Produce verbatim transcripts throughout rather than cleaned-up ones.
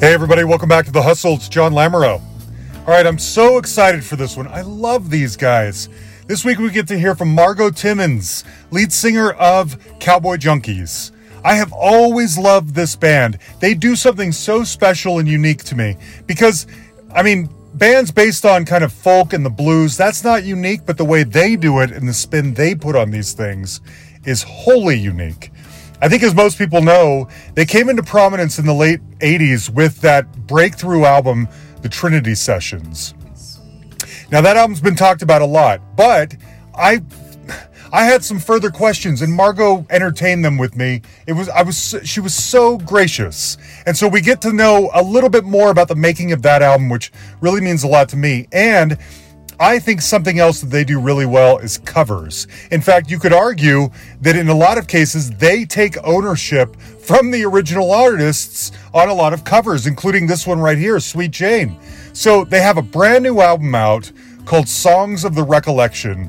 Hey everybody, welcome back to The Hustle. It's John Lamoureux. All right, I'm so excited for this one. I love these guys. This week we get to hear from Margo Timmins, lead singer of Cowboy Junkies. I have always loved this band. They do something so special and unique to me because, I mean, bands based on kind of folk and the blues, that's not unique, but the way they do it and the spin they put on these things is wholly unique. I think as most people know, they came into prominence in the late eighties with that breakthrough album, The Trinity Sessions. Now that album's been talked about a lot, but I I had some further questions and Margo entertained them with me. It was I was she was so gracious. And so we get to know a little bit more about the making of that album, which really means a lot to me. And I think something else that they do really well is covers. In fact, you could argue that in a lot of cases, they take ownership from the original artists on a lot of covers, including this one right here, Sweet Jane. So they have a brand new album out called Songs of the Recollection,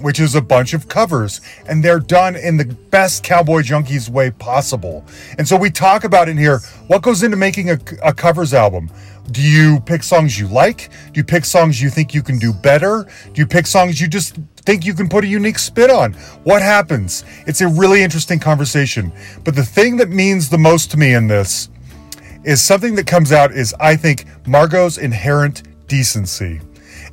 which is a bunch of covers, and they're done in the best Cowboy Junkies way possible. And so we talk about in here, what goes into making a, a covers album? Do you pick songs you like? Do you pick songs you think you can do better? Do you pick songs you just think you can put a unique spin on? What happens? It's a really interesting conversation. But the thing that means the most to me in this is something that comes out is, I think, Margo's inherent decency.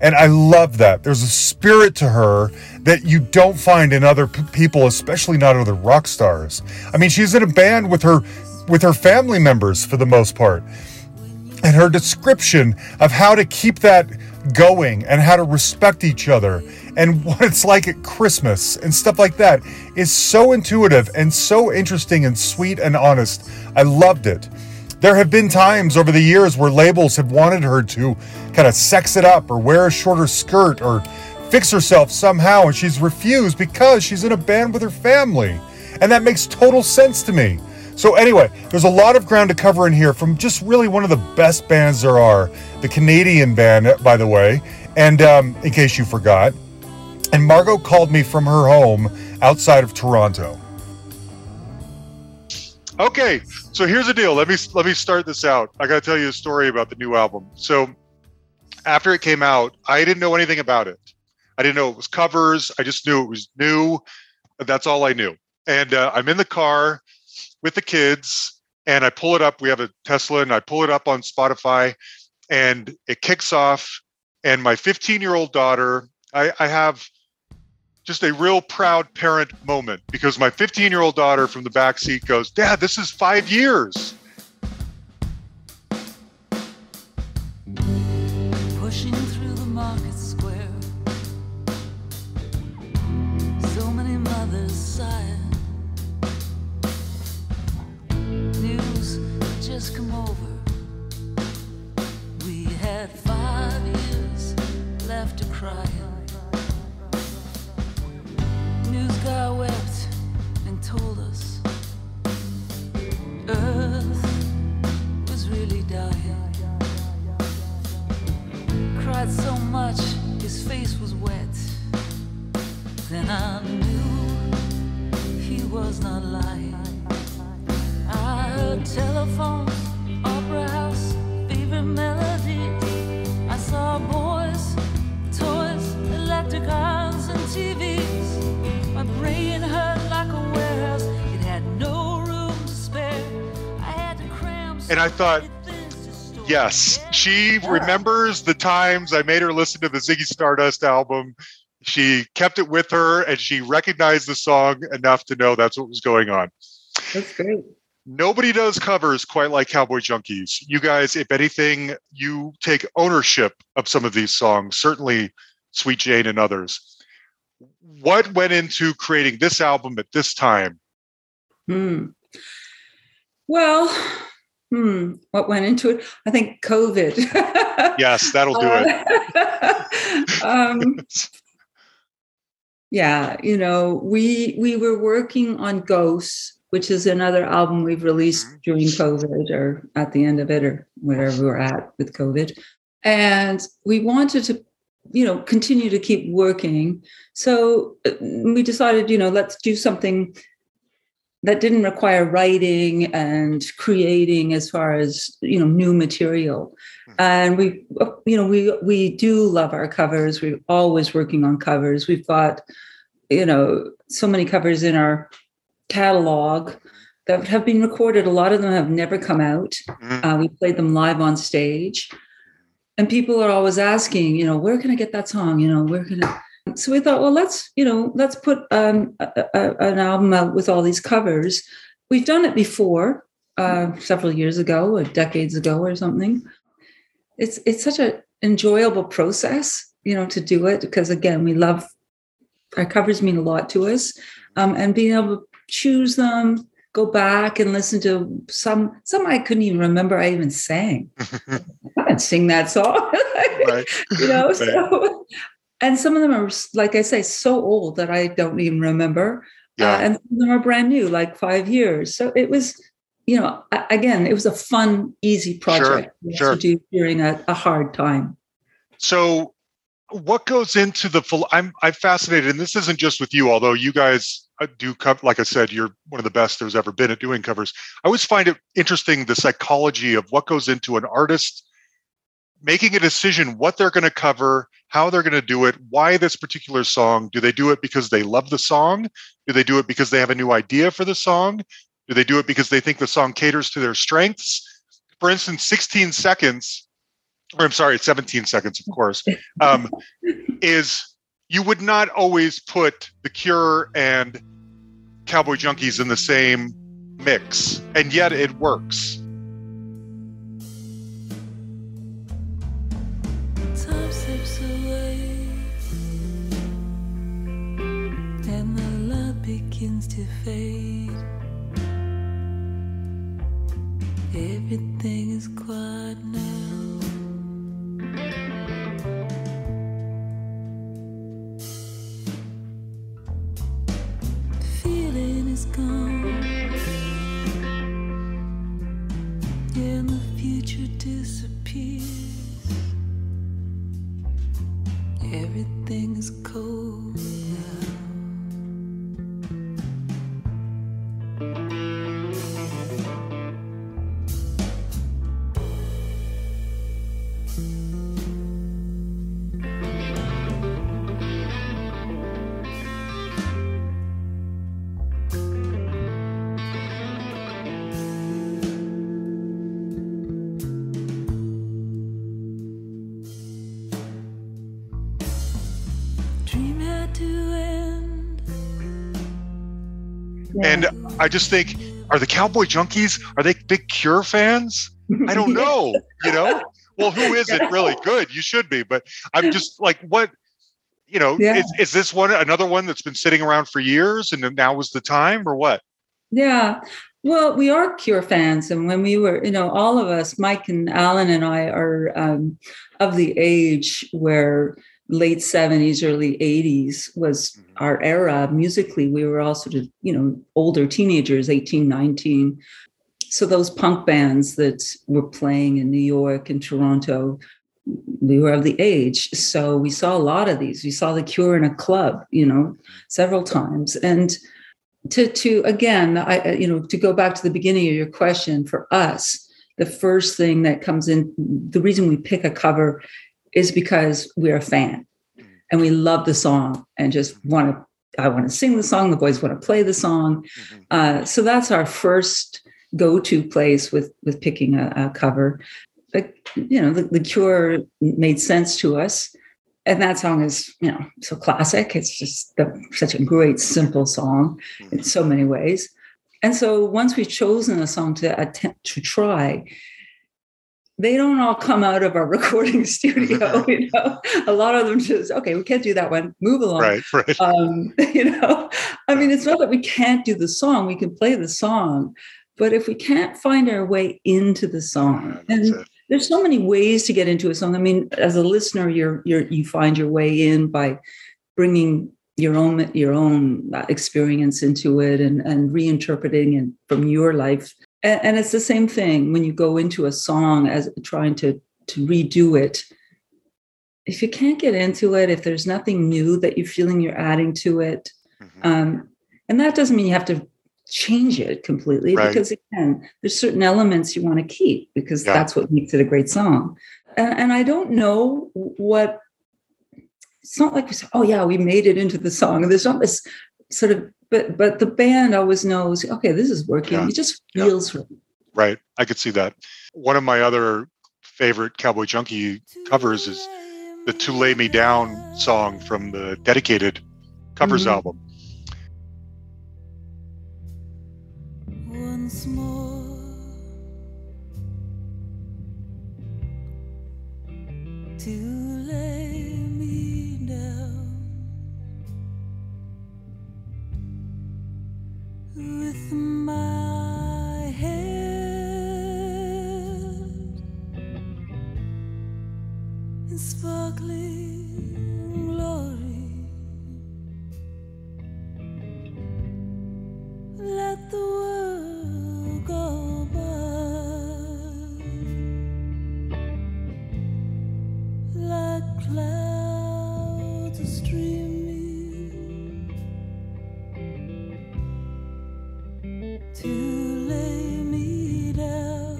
And I love that. There's a spirit to her that you don't find in other p- people, especially not other rock stars. I mean, she's in a band with her, with her family members for the most part. And her description of how to keep that going and how to respect each other and what it's like at Christmas and stuff like that is so intuitive and so interesting and sweet and honest. I loved it. There have been times over the years where labels have wanted her to kind of sex it up or wear a shorter skirt or fix herself somehow, and she's refused because she's in a band with her family. And that makes total sense to me. So anyway, there's a lot of ground to cover in here from just really one of the best bands there are, the Canadian band, by the way, and um, in case you forgot. And Margo called me from her home outside of Toronto. Okay, so here's the deal. Let me let me start this out. I gotta tell you a story about the new album. So after it came out, I didn't know anything about it. I didn't know it was covers. I just knew it was new. That's all I knew. And uh, I'm in the car with the kids, and I pull it up. We have a Tesla, and I pull it up on Spotify, and it kicks off. And my fifteen-year-old daughter, I, I have just a real proud parent moment because my fifteen-year-old daughter from the back seat goes, "Dad, this is five years." Pushing through the market square, so many mothers sigh. News just come over. We had five years left to cry. Guy wept and told us Earth was really dying. Cried so much his face was wet. Then I knew he was not lying. I heard telephones, opera house, favorite melodies. I saw boys, toys, electric irons and T Vs. My brain hurt like a warehouse. It had no room to spare. I had to cram. And I thought, yes, she remembers the times I made her listen to the Ziggy Stardust album. She kept it with her, and she recognized the song enough to know that's what was going on. That's great. Nobody does covers quite like Cowboy Junkies. You guys, if anything, you take ownership of some of these songs, certainly Sweet Jane and others. What went into creating this album at this time? Hmm. Well, hmm, what went into it? I think COVID. Yes, that'll do uh, it. um, yeah, you know, we we were working on Ghosts, which is another album we've released during COVID or at the end of it or wherever we're at with COVID. And we wanted to, you know, continue to keep working. So we decided, you know, let's do something that didn't require writing and creating as far as, you know, new material. And we, you know, we we do love our covers. We're always working on covers. We've got, you know, so many covers in our catalog that have been recorded. A lot of them have never come out. Uh, we played them live on stage. And people are always asking, you know, where can I get that song? You know, where can I... So we thought, well, let's, you know, let's put um, a, a, an album out with all these covers. We've done it before, uh, several years ago or decades ago or something. It's it's such an enjoyable process, you know, to do it because, again, we love, our covers mean a lot to us. Um, and being able to choose them, go back and listen to some, some I couldn't even remember I even sang. I didn't sing that song, right. you know, right. so... And some of them are, like I say, so old that I don't even remember. Yeah. Uh, and some of them are brand new, like five years. So it was, you know, again, it was a fun, easy project sure, sure. to do during a, a hard time. So what goes into the full, I'm, I'm fascinated, and this isn't just with you, although you guys do, co- like I said, you're one of the best there's ever been at doing covers. I always find it interesting, the psychology of what goes into an artist making a decision what they're going to cover, how they're going to do it, why this particular song. Do they do it because they love the song? Do they do it because they have a new idea for the song? Do they do it because they think the song caters to their strengths? For instance, sixteen seconds, or I'm sorry, seventeen seconds, of course, um, is you would not always put The Cure and Cowboy Junkies in the same mix, and yet it works. To fade, everything is quiet now. The feeling is gone, and the future disappears. Everything is cold now. And I just think, are the Cowboy Junkies, are they big Cure fans? I don't know, you know? Well, who is it really? Good, you should be. But I'm just like, what, you know, yeah. is, is this one another one that's been sitting around for years and now was the time or what? Yeah, well, we are Cure fans. And when we were, you know, all of us, Mike and Alan and I are um, of the age where late seventies, early eighties was our era musically. We were all sort of, you know, older teenagers, eighteen, nineteen. So those punk bands that were playing in New York and Toronto, we were of the age. So we saw a lot of these. We saw The Cure in a club, you know, several times. And to, to again, I, you know, to go back to the beginning of your question, for us, the first thing that comes in, the reason we pick a cover is because we're a fan and we love the song and just want to, I want to sing the song. The boys want to play the song. Uh, so that's our first go-to place with, with picking a, a cover. But, you know, the, the Cure made sense to us. And that song is, you know, so classic. It's just the, such a great, simple song in so many ways. And so once we've chosen a song to attempt to try, they don't all come out of our recording studio, you know. A lot of them just, okay, we can't do that one. Move along. Right, right. Um, you know, I mean, it's not that we can't do the song. We can play the song. But if we can't find our way into the song, yeah, and it. There's so many ways to get into a song. I mean, as a listener, you're, you're, you find your way in by bringing your own your own experience into it and, and reinterpreting and from your life. And it's the same thing when you go into a song as trying to, to redo it. If you can't get into it, if there's nothing new that you're feeling you're adding to it, mm-hmm. um, and that doesn't mean you have to change it completely, right. because again, there's certain elements you want to keep because yeah. that's what makes it a great song. And, and I don't know what, it's not like, we say, oh yeah, we made it into the song. There's not this sort of, but but the band always knows, okay, this is working. Yeah. It just feels yeah. right. Right. I could see that. One of my other favorite Cowboy Junkie covers is the To Lay Me Down song from the Dedicated covers mm-hmm. album. Once more, to lay me down with my head in sparkling glory, let the world go by. Like clouds streaming, to lay me down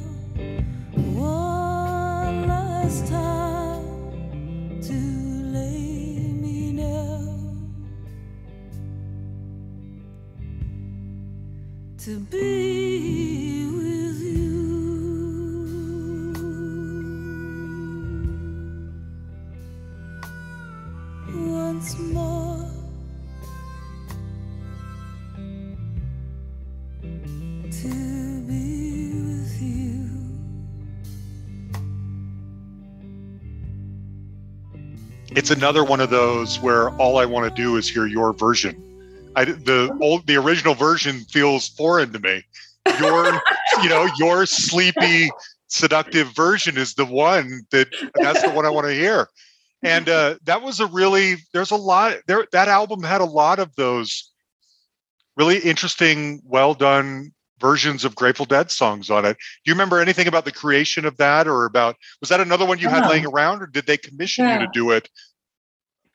one last time, to lay me down, to be It's another one of those where all I want to do is hear your version. I, the old, the original version feels foreign to me. Your, you know, your sleepy, seductive version is the one that that's the one I want to hear. And uh, that was a really there's a lot there. That album had a lot of those really interesting, well done versions of Grateful Dead songs on it. Do you remember anything about the creation of that, or about was that another one you yeah. had laying around, or did they commission yeah. you to do it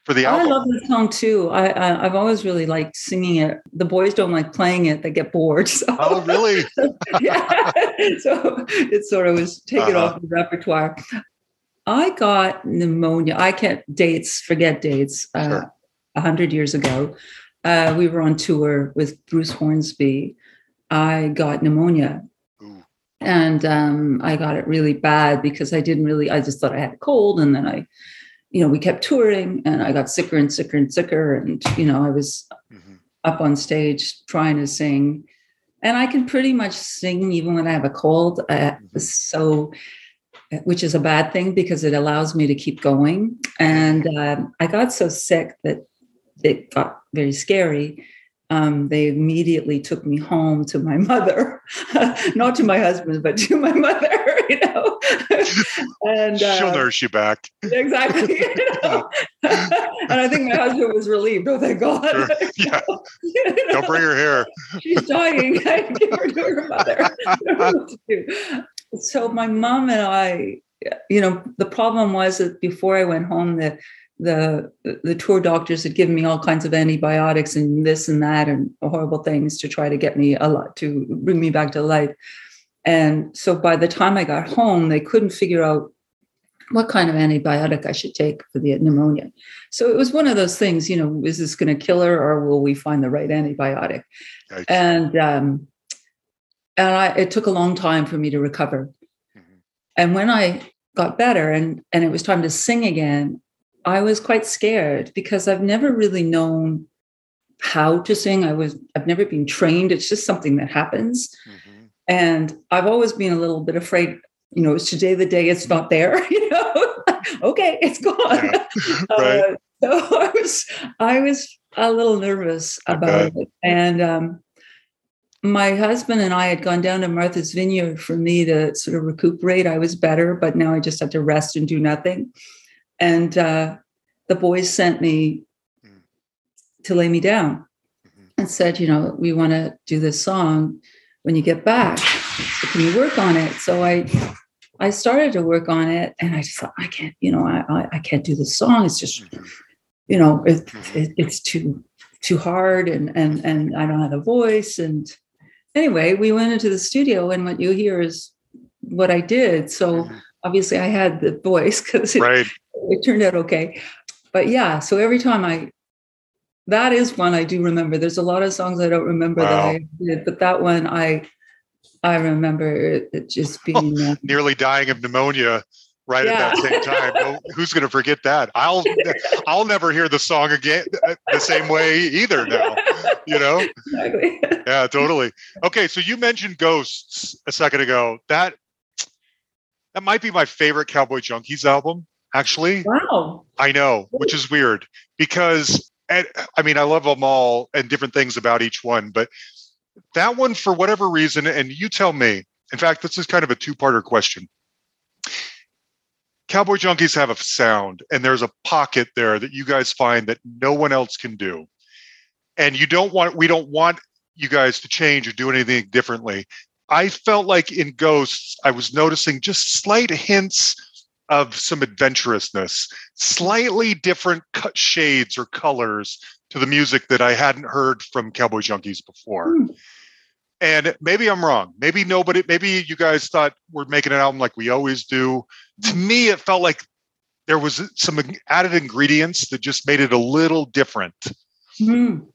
for the album? I love this song too. I, I I've always really liked singing it. The boys don't like playing it; they get bored. So. Oh, really? yeah. So it sort of was take it uh-huh. off the repertoire. I got pneumonia. I can't dates. Forget dates. A sure. uh, hundred years ago, uh, we were on tour with Bruce Hornsby. I got pneumonia mm. and um, I got it really bad because I didn't really, I just thought I had a cold. And then I, you know, we kept touring and I got sicker and sicker and sicker. And, you know, I was mm-hmm. up on stage trying to sing, and I can pretty much sing even when I have a cold. I, mm-hmm. So, which is a bad thing because it allows me to keep going. And um, I got so sick that it got very scary. Um, they immediately took me home to my mother, not to my husband, but to my mother, you know, and uh, she'll nurse you back. Exactly. You know? And I think my husband was relieved. Oh, thank God. Sure. Yeah. You know? Don't bring her here. She's dying. I give her to her mother. So my mom and I, you know, the problem was that before I went home, the The the tour doctors had given me all kinds of antibiotics and this and that and horrible things to try to get me a lot to bring me back to life. And so by the time I got home, they couldn't figure out what kind of antibiotic I should take for the pneumonia. So it was one of those things, you know, is this going to kill her or will we find the right antibiotic? Nice. And um, and I, it took a long time for me to recover. Mm-hmm. And when I got better and and it was time to sing again, I was quite scared because I've never really known how to sing. I was, I've never been trained. It's just something that happens. Mm-hmm. And I've always been a little bit afraid, you know, is today the day it's not there, you know, okay, it's gone. Yeah. Right. Uh, so I was, I was a little nervous about okay. it. And um, my husband and I had gone down to Martha's Vineyard for me to sort of recuperate. I was better, but now I just had to rest and do nothing. And uh, the boys sent me mm. to lay me down mm-hmm. and said, you know, we want to do this song when you get back. So can you work on it? So I I started to work on it and I just thought, I can't, you know, I I, I can't do this song. It's just, mm-hmm. you know, it, it, it's too too hard and, and, and I don't have the voice. And anyway, we went into the studio, and what you hear is what I did. So obviously I had the voice because it, right. it turned out okay. But yeah, so every time I, that is one I do remember. There's a lot of songs I don't remember wow. that I did, but that one I I remember it, it just being... Uh, nearly dying of pneumonia right yeah. at that same time. Oh, who's going to forget that? I'll I'll never hear the song again the same way either now, you know? Exactly. Yeah, totally. Okay, so you mentioned Ghosts a second ago. That That might be my favorite Cowboy Junkies album, actually. Wow. I know, which is weird because... And I mean, I love them all and different things about each one, but that one, for whatever reason, and you tell me, in fact, this is kind of a two-parter question. Cowboy Junkies have a sound, and there's a pocket there that you guys find that no one else can do. And you don't want, we don't want you guys to change or do anything differently. I felt like in Ghosts, I was noticing just slight hints of some adventurousness, slightly different cut shades or colors to the music that I hadn't heard from Cowboy Junkies before. Mm. And maybe I'm wrong. Maybe nobody, maybe you guys thought we're making an album like we always do. To me, it felt like there was some added ingredients that just made it a little different. Mm.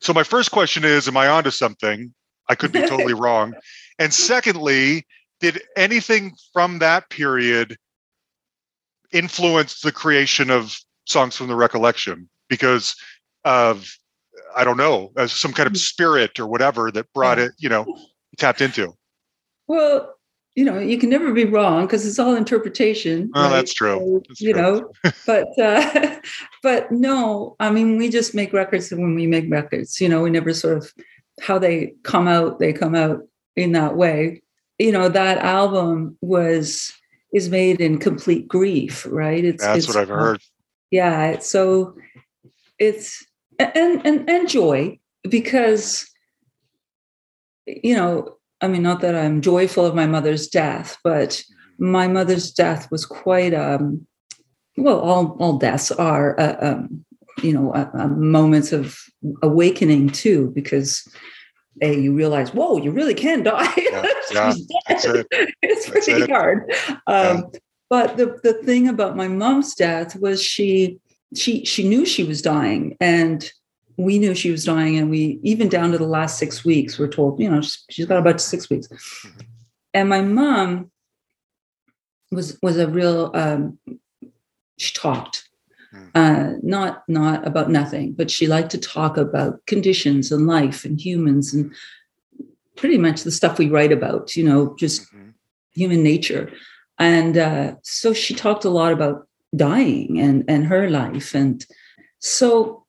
So my first question is, am I onto something? I could be totally wrong. And secondly, did anything from that period influenced the creation of Songs from the Recollection because of, I don't know, some kind of spirit or whatever that brought it, you know, tapped into? Well, you know, you can never be wrong because it's all interpretation. Oh, right? That's true. So, that's you true. know, but, uh, but no, I mean, we just make records when we make records, you know, we never sort of, how they come out, they come out in that way. You know, that album was... is made in complete grief, right? It's, That's it's, what I've heard. Yeah, it's, so it's and and and joy because you know, I mean, not that I'm joyful of my mother's death, but my mother's death was quite um, well, all all deaths are uh, um, you know uh, uh, moments of awakening too, because A, you realize, whoa, you really can die. Yeah, yeah, that's it. It's that's pretty it. hard. Um, yeah. But the, the thing about my mom's death was she she she knew she was dying, and we knew she was dying, and we even down to the last six weeks were told, you know, she's, she's got about six weeks. And my mom was was a real um, she talked. Uh, not not about nothing, but she liked to talk about conditions and life and humans and pretty much the stuff we write about, you know, just mm-hmm. human nature. And uh, so she talked a lot about dying and, and her life. And so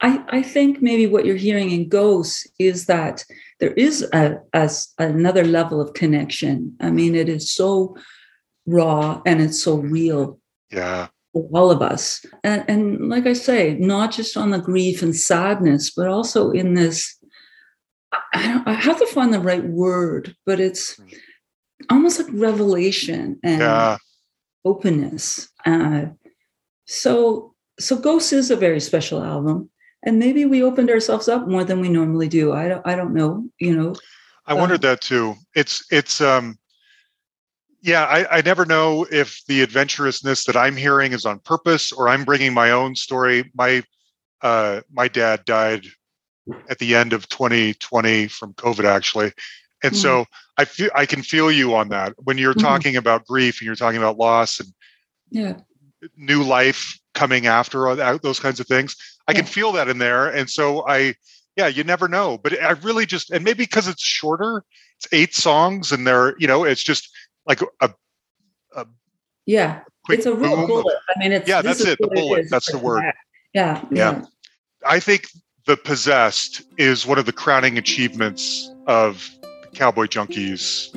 I, I think maybe what you're hearing in Ghosts is that there is a, a another level of connection. I mean, it is so raw and it's so real. Yeah. All of us. And, and like I say, not just on the grief and sadness, but also in this, I, don't, I have to find the right word, but it's almost like revelation and yeah. openness. Uh, so, so Ghosts is a very special album. And maybe we opened ourselves up more than we normally do. I don't, I don't know, you know. I wondered um, that too. It's, it's, um, Yeah, I, I never know if the adventurousness that I'm hearing is on purpose or I'm bringing my own story. My uh, my dad died at the end of twenty twenty from COVID, actually, and mm-hmm. so I feel I can feel you on that when you're mm-hmm. talking about grief and you're talking about loss and yeah. new life coming after those kinds of things. I yeah. can feel that in there, and so I yeah, you never know. But I really just and maybe because it's shorter, it's eight songs, and they're you know it's just. Like a, a yeah, quick it's a real boom. bullet. I mean, it's yeah, that's it. The bullet. It that's the word. Yeah. yeah, yeah. I think The Possessed is one of the crowning achievements of the Cowboy Junkies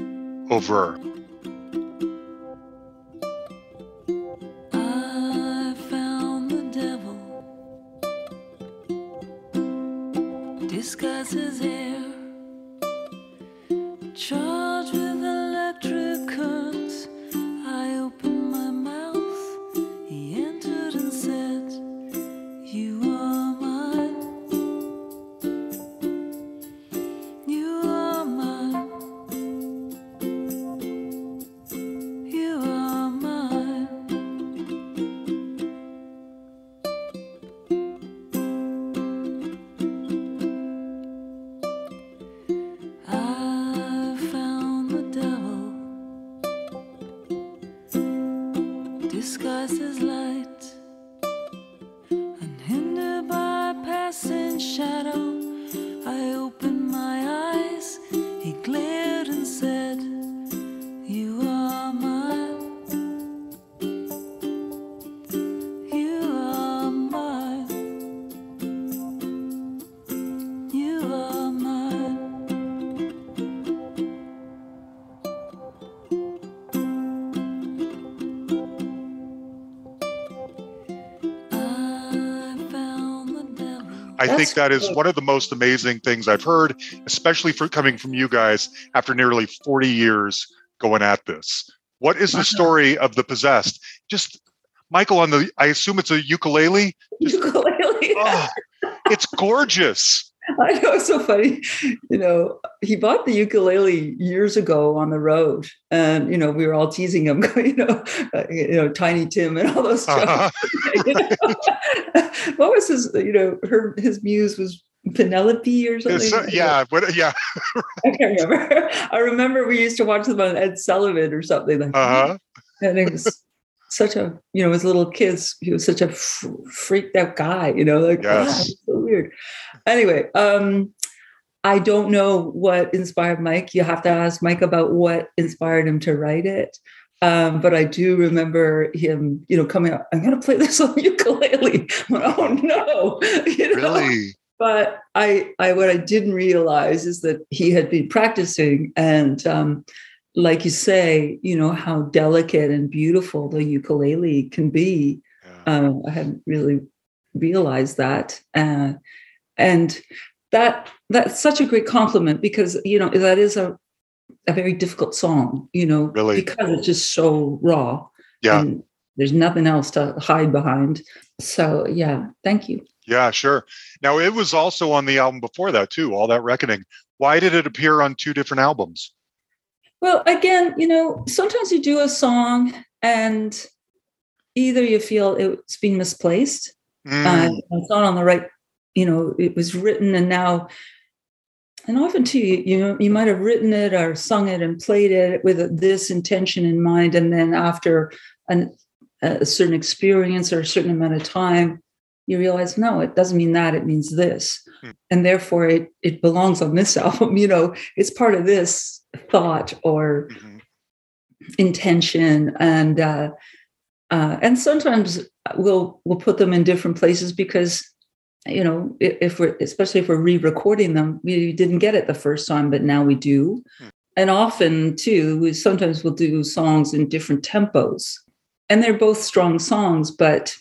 over. I found the devil disguised as air, charged with electric currents. I opened my mouth, he entered and said, you are mine, you are mine. I That's think that is great. One of the most amazing things I've heard, especially for coming from you guys after nearly forty years going at this. What is the story of The Possessed? Just Michael on the, I assume it's a ukulele. Just, ukulele. Oh, it's gorgeous. I know, it's so funny. You know, he bought the ukulele years ago on the road, and you know, we were all teasing him, you know, uh, you know, Tiny Tim and all those stuff. Uh-huh. You know? What was his? You know, her his muse was Penelope or something. Uh, yeah, what, yeah. I can't remember. I remember we used to watch them on Ed Sullivan or something like uh-huh. that, and it was such a, you know, as little kids, he was such a f- freaked out guy, you know, like, yes. wow, it's so weird. Anyway, um, I don't know what inspired Mike. You have to ask Mike about what inspired him to write it. Um, but I do remember him, you know, coming up, I'm going to play this on ukulele. Oh, no. You know? Really? But I, I, what I didn't realize is that he had been practicing, and, um, like you say, you know, how delicate and beautiful the ukulele can be. Yeah. Um, I hadn't really realized that. Uh, and that that's such a great compliment, because, you know, that is a, a very difficult song, you know, really? Because it's just so raw. Yeah. And there's nothing else to hide behind. So, yeah, thank you. Yeah, sure. Now, it was also on the album before that, too, All That Reckoning. Why did it appear on two different albums? Well, again, you know, sometimes you do a song and either you feel it's being misplaced, mm. uh, it's not on the right, you know, it was written and now, and often too, you, you know, you might have written it or sung it and played it with this intention in mind. And then after an, a certain experience or a certain amount of time, you realize, no, it doesn't mean that, it means this. Mm. And therefore it, it belongs on this album, you know, it's part of this thought or mm-hmm. intention, and uh, uh, and sometimes we'll we'll put them in different places because, you know, if we're, especially if we're re-recording them, we didn't get it the first time, but now we do. Mm. And often too, we sometimes we'll do songs in different tempos, and they're both strong songs, but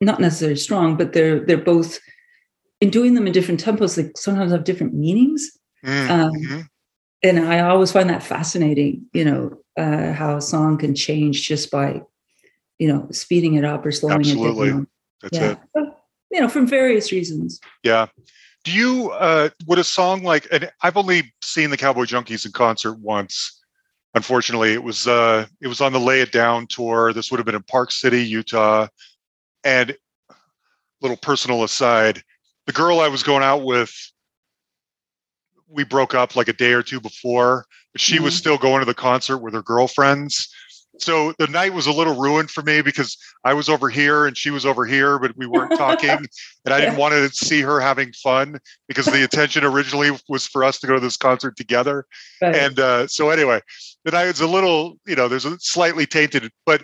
not necessarily strong. But they're they're both, in doing them in different tempos, they sometimes have different meanings. Mm-hmm. Um, And I always find that fascinating, you know, uh, how a song can change just by, you know, speeding it up or slowing Absolutely. It down. Absolutely, that's yeah. it. You know, from various reasons. Yeah. Do you, uh, would a song like, and I've only seen the Cowboy Junkies in concert once. Unfortunately, it was uh, it was on the Lay It Down tour. This would have been in Park City, Utah. And little personal aside, the girl I was going out with, we broke up like a day or two before, but she mm-hmm. was still going to the concert with her girlfriends. So the night was a little ruined for me because I was over here and she was over here, but we weren't talking, and I yeah. didn't want to see her having fun because the intention originally was for us to go to this concert together. Right. And uh, so anyway, the night was a little, you know, there's a slightly tainted, but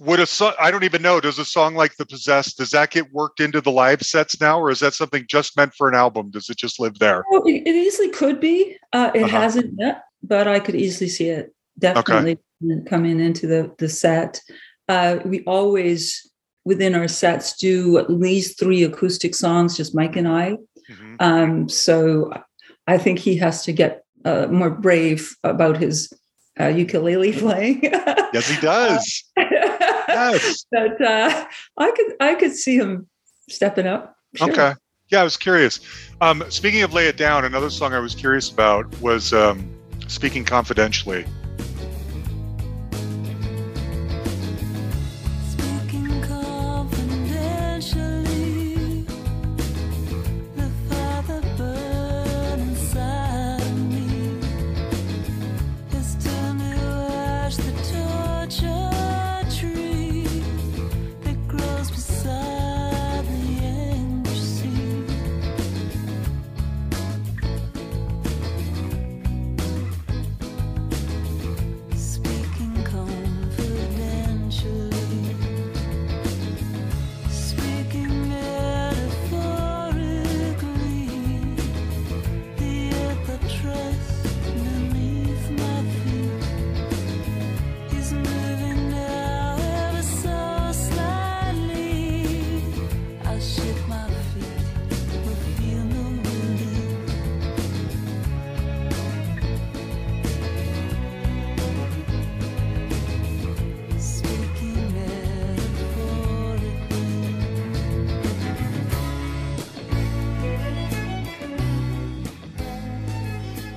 would a song, I don't even know, does a song like The Possessed, does that get worked into the live sets now, or is that something just meant for an album? Does it just live there? Well, it, it easily could be. Uh, it uh-huh. hasn't yet, but I could easily see it definitely okay. coming into the, the set. Uh, we always, within our sets, do at least three acoustic songs, just Mike and I. Mm-hmm. Um, so I think he has to get uh, more brave about his uh, ukulele playing. Yes, he does. Uh, Yes. But uh, I could I could see him stepping up. Sure. Okay. Yeah, I was curious. Um, speaking of Lay It Down, another song I was curious about was um, Speaking Confidentially.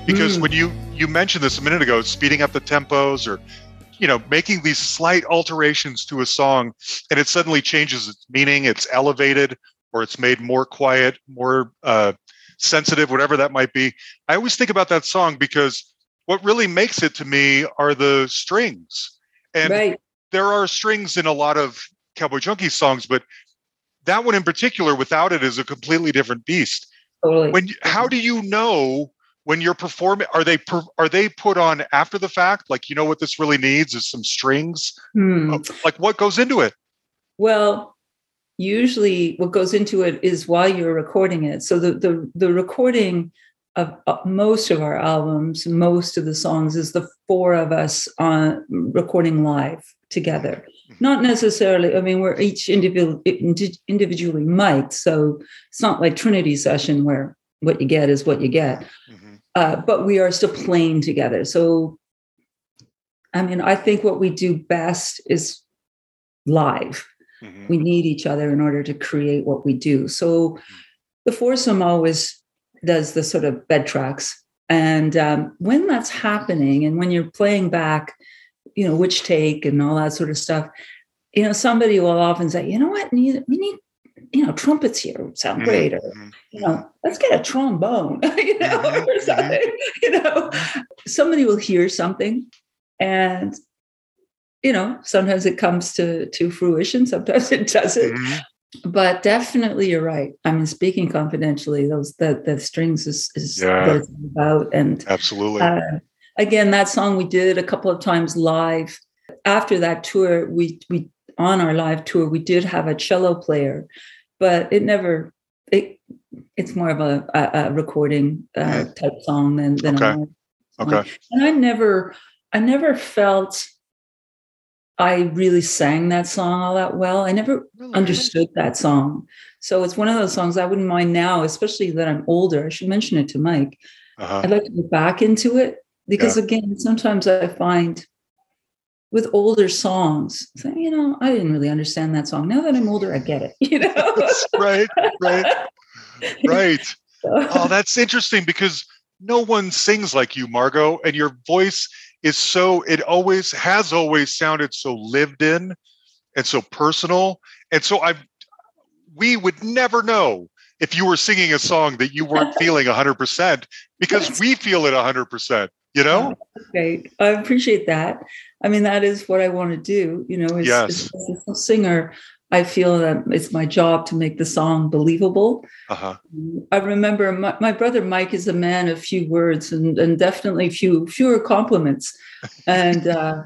Because mm. when you, you mentioned this a minute ago, speeding up the tempos or, you know, making these slight alterations to a song and it suddenly changes its meaning, it's elevated or it's made more quiet, more uh, sensitive, whatever that might be. I always think about that song because what really makes it to me are the strings. And right. there are strings in a lot of Cowboy Junkies songs, but that one in particular, without it, is a completely different beast. Totally. When, how do you know when you're performing? Are they per, are they put on after the fact? Like, you know what this really needs is some strings. Hmm. Like, what goes into it? Well, usually what goes into it is while you're recording it. So the the, the recording of most of our albums, most of the songs, is the four of us on recording live together. Not necessarily. I mean, we're each individual, individually mic'd, so it's not like Trinity Session where what you get is what you get. Mm-hmm. Uh, but we are still playing together. So, I mean, I think what we do best is live. Mm-hmm. We need each other in order to create what we do. So the foursome always does the sort of bed tracks. And um, when that's happening and when you're playing back, you know, which take and all that sort of stuff, you know, somebody will often say, you know what, we need, we need you know, trumpets here, sound great, or, you know, let's get a trombone, you know, or something, you know. Somebody will hear something and, you know, sometimes it comes to, to fruition, sometimes it doesn't. But definitely you're right. I mean, speaking confidentially, those, the, the strings is, is yeah. what it's about. And absolutely. Uh, Again, that song we did a couple of times live. After that tour, we we on our live tour, we did have a cello player, but it never it it's more of a, a, a recording uh, type song than than okay. a song. Okay. And I never I never felt I really sang that song all that well. I never really? understood that song, so it's one of those songs I wouldn't mind now, especially that I'm older. I should mention it to Mike. Uh-huh. I'd like to go back into it. Because, yeah. again, sometimes I find with older songs, you know, I didn't really understand that song. Now that I'm older, I get it, you know? right, right, right. Oh, that's interesting because no one sings like you, Margo, and your voice is so, it always has always sounded so lived in and so personal. And so I've, we would never know if you were singing a song that you weren't feeling one hundred percent because we feel it one hundred percent. You know, okay. I appreciate that. I mean, that is what I want to do. You know, as, yes. as a singer, I feel that it's my job to make the song believable. Uh-huh. I remember my, my brother Mike is a man of few words and, and definitely few fewer compliments. And uh,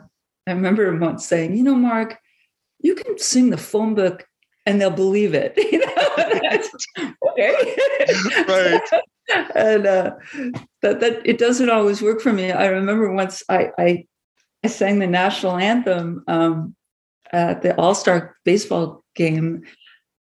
I remember him once saying, "You know, Mark, you can sing the phone book, and they'll believe it." You know, okay, right. And uh, that that it doesn't always work for me. I remember once I I, I sang the national anthem um, at the All-Star baseball game,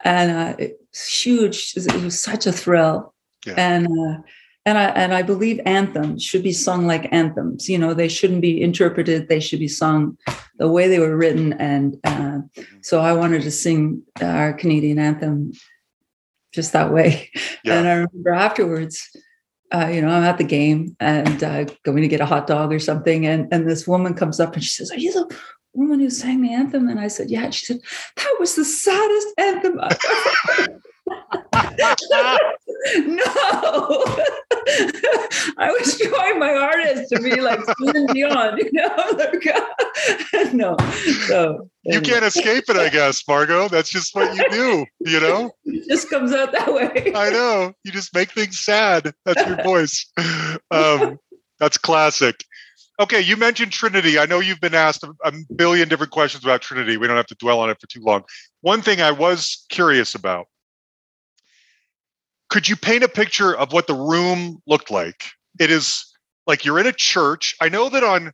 and uh, it was huge. It was such a thrill. Yeah. And uh, and I and I believe anthems should be sung like anthems. You know, they shouldn't be interpreted. They should be sung the way they were written. And uh, so I wanted to sing our Canadian anthem just that way. Yeah. And I remember afterwards, uh, you know, I'm at the game and uh, going to get a hot dog or something. And, and this woman comes up and she says, "Are you the woman who sang the anthem?" And I said, "Yeah." And she said, "That was the saddest anthem I've ever." No, I was trying my hardest to be like Susan Dion, you know. No, so anyway. You can't escape it, I guess, Margo. That's just what you do, you know. It just comes out that way. I know. You just make things sad. That's your voice. Um, that's classic. Okay, you mentioned Trinity. I know you've been asked a billion different questions about Trinity. We don't have to dwell on it for too long. One thing I was curious about. Could you paint a picture of what the room looked like? It is like you're in a church. I know that on,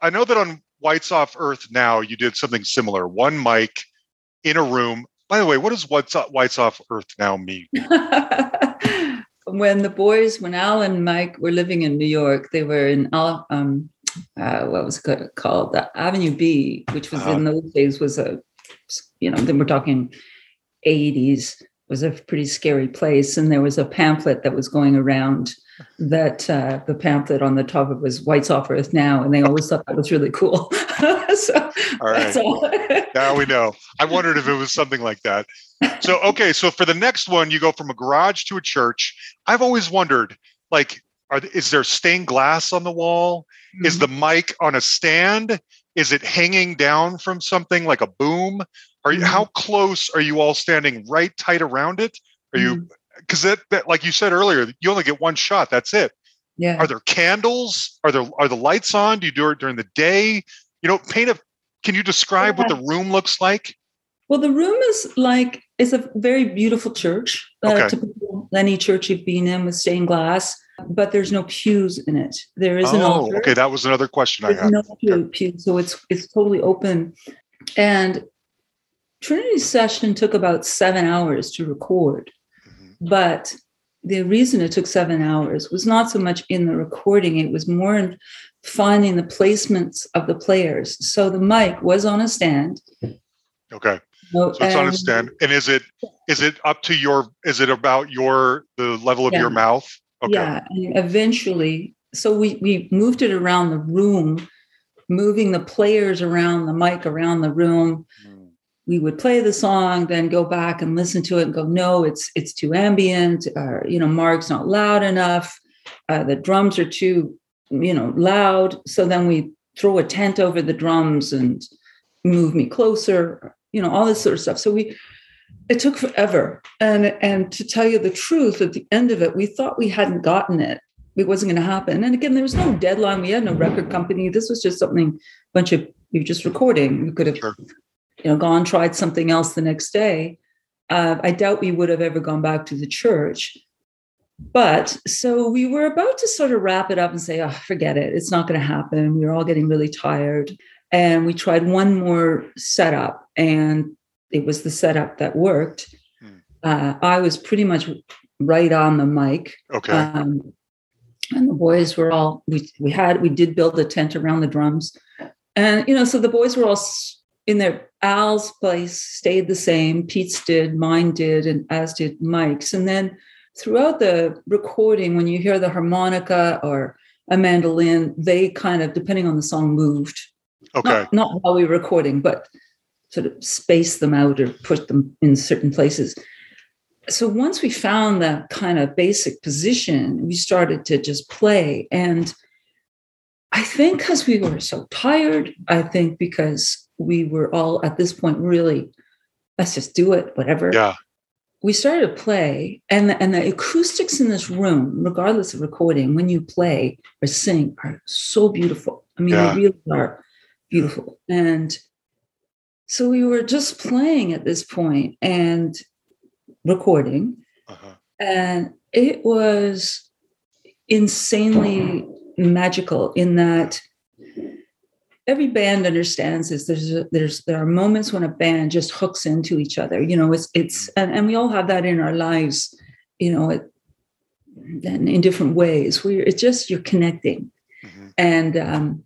I know that on Whites Off Earth Now, you did something similar. One mic in a room. By the way, what does Whites Off, Whites Off Earth Now mean? When the boys, when Al and Mike were living in New York, they were in um, uh, what was it called? The Avenue B, which was uh-huh. in those days was a, you know, then we're talking eighties. Was a pretty scary place, and there was a pamphlet that was going around that uh, the pamphlet on the top of it was Whites Off Earth Now, and they always thought that was really cool. So all right. That's all. Now we know. I wondered if it was something like that. So, okay. So for the next one, you go from a garage to a church. I've always wondered, like, are, is there stained glass on the wall? Mm-hmm. Is the mic on a stand? Is it hanging down from something like a boom? Are you, mm-hmm. How close are you all standing right tight around it? Are mm-hmm. you, because that, that, like you said earlier, you only get one shot. That's it. Yeah. Are there candles? Are there, are the lights on? Do you do it during the day? You know, paint a, can you describe yeah. what the room looks like? Well, the room is like, it's a very beautiful church. Okay. Uh, typical, any church you've been in with stained glass, but there's no pews in it. There is oh, an altar. Okay. That was another question there's I had. No pew, okay. pew, so it's, it's totally open. And Trinity Session took about seven hours to record. Mm-hmm. But the reason it took seven hours was not so much in the recording. It was more in finding the placements of the players. So the mic was on a stand. Okay. So it's and, on a stand. And is it, is it up to your, is it about your, the level of yeah. your mouth? Okay. Yeah. And eventually, so we, we moved it around the room, moving the players around the mic, around the room. Mm. We would play the song, then go back and listen to it and go, no, it's, it's too ambient. Or, you know, Marg's not loud enough. Uh, the drums are too, you know, loud. So then we throw a tent over the drums and move me closer, you know, all this sort of stuff. So we, it took forever. And, and to tell you the truth, at the end of it, we thought we hadn't gotten it. It wasn't going to happen. And again, there was no deadline. We had no record company. This was just something, a bunch of, you're just recording. You could have, sure. you know, gone, tried something else the next day. Uh, I doubt we would have ever gone back to the church. But so we were about to sort of wrap it up and say, oh, forget it. It's not going to happen. We were all getting really tired. And we tried one more setup, and it was the setup that worked. Hmm. Uh, I was pretty much right on the mic. Okay. Um, and the boys were all, we we had, we did build a tent around the drums. And, you know, so the boys were all in their, Al's place stayed the same. Pete's did, mine did, and as did Mike's. And then throughout the recording, when you hear the harmonica or a mandolin, they kind of, depending on the song, moved. Okay. Not, not while we were recording, but sort of space them out or put them in certain places. So once we found that kind of basic position, we started to just play. And I think because we were so tired, I think because we were all at this point really, let's just do it, whatever. Yeah. We started to play, and the, and the acoustics in this room, regardless of recording, when you play or sing, are so beautiful. I mean, yeah. they really are beautiful. And so we were just playing at this point and recording, uh-huh. and it was insanely magical in that every band understands this. There's a, there's there are moments when a band just hooks into each other. You know, it's it's and, and we all have that in our lives. You know, it, and in different ways. We it's just you're connecting, mm-hmm. and um,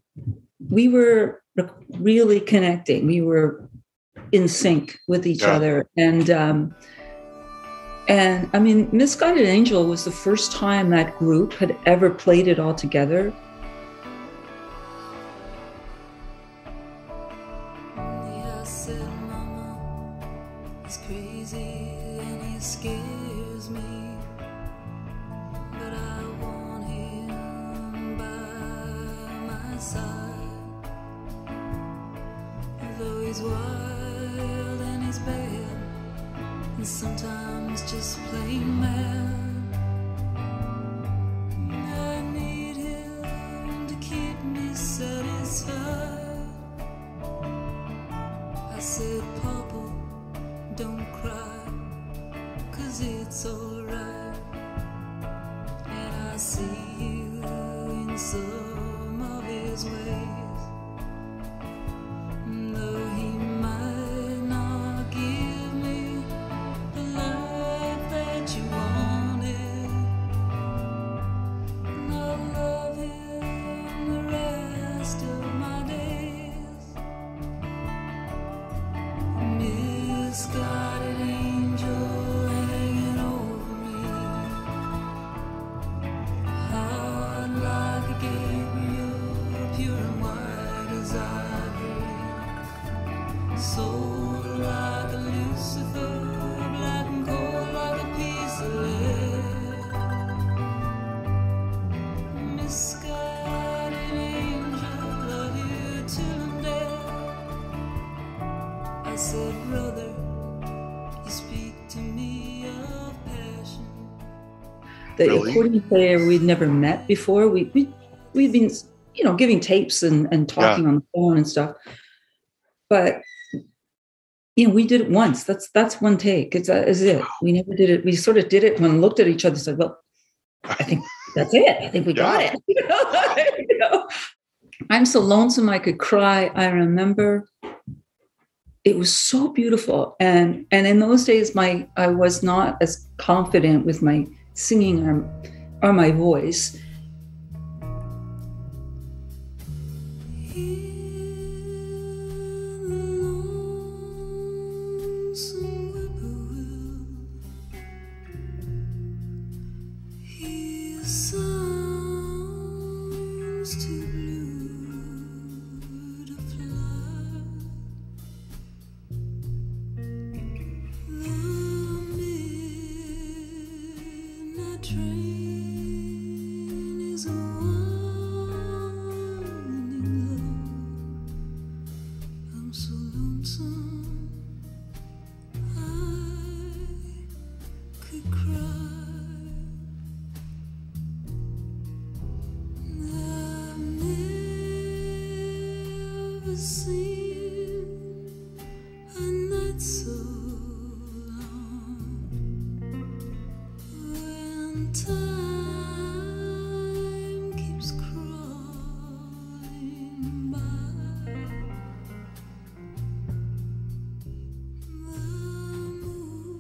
we were really connecting. We were in sync with each yeah. other, and um, and I mean, Misguided Angel was the first time that group had ever played it all together. You want said, brother, you speak to me of passion. The really? Accordion player we'd never met before. We, we, we'd been, you know, giving tapes and, and talking yeah. on the phone and stuff. But, you know, we did it once. That's that's one take. It's, uh, it's it. We never did it. We sort of did it when looked at each other and said, well, I think that's it. I think we yeah. got it. You know? You know? I'm so lonesome I could cry. I remember it was so beautiful. And and in those days, my I was not as confident with my singing or, or my voice.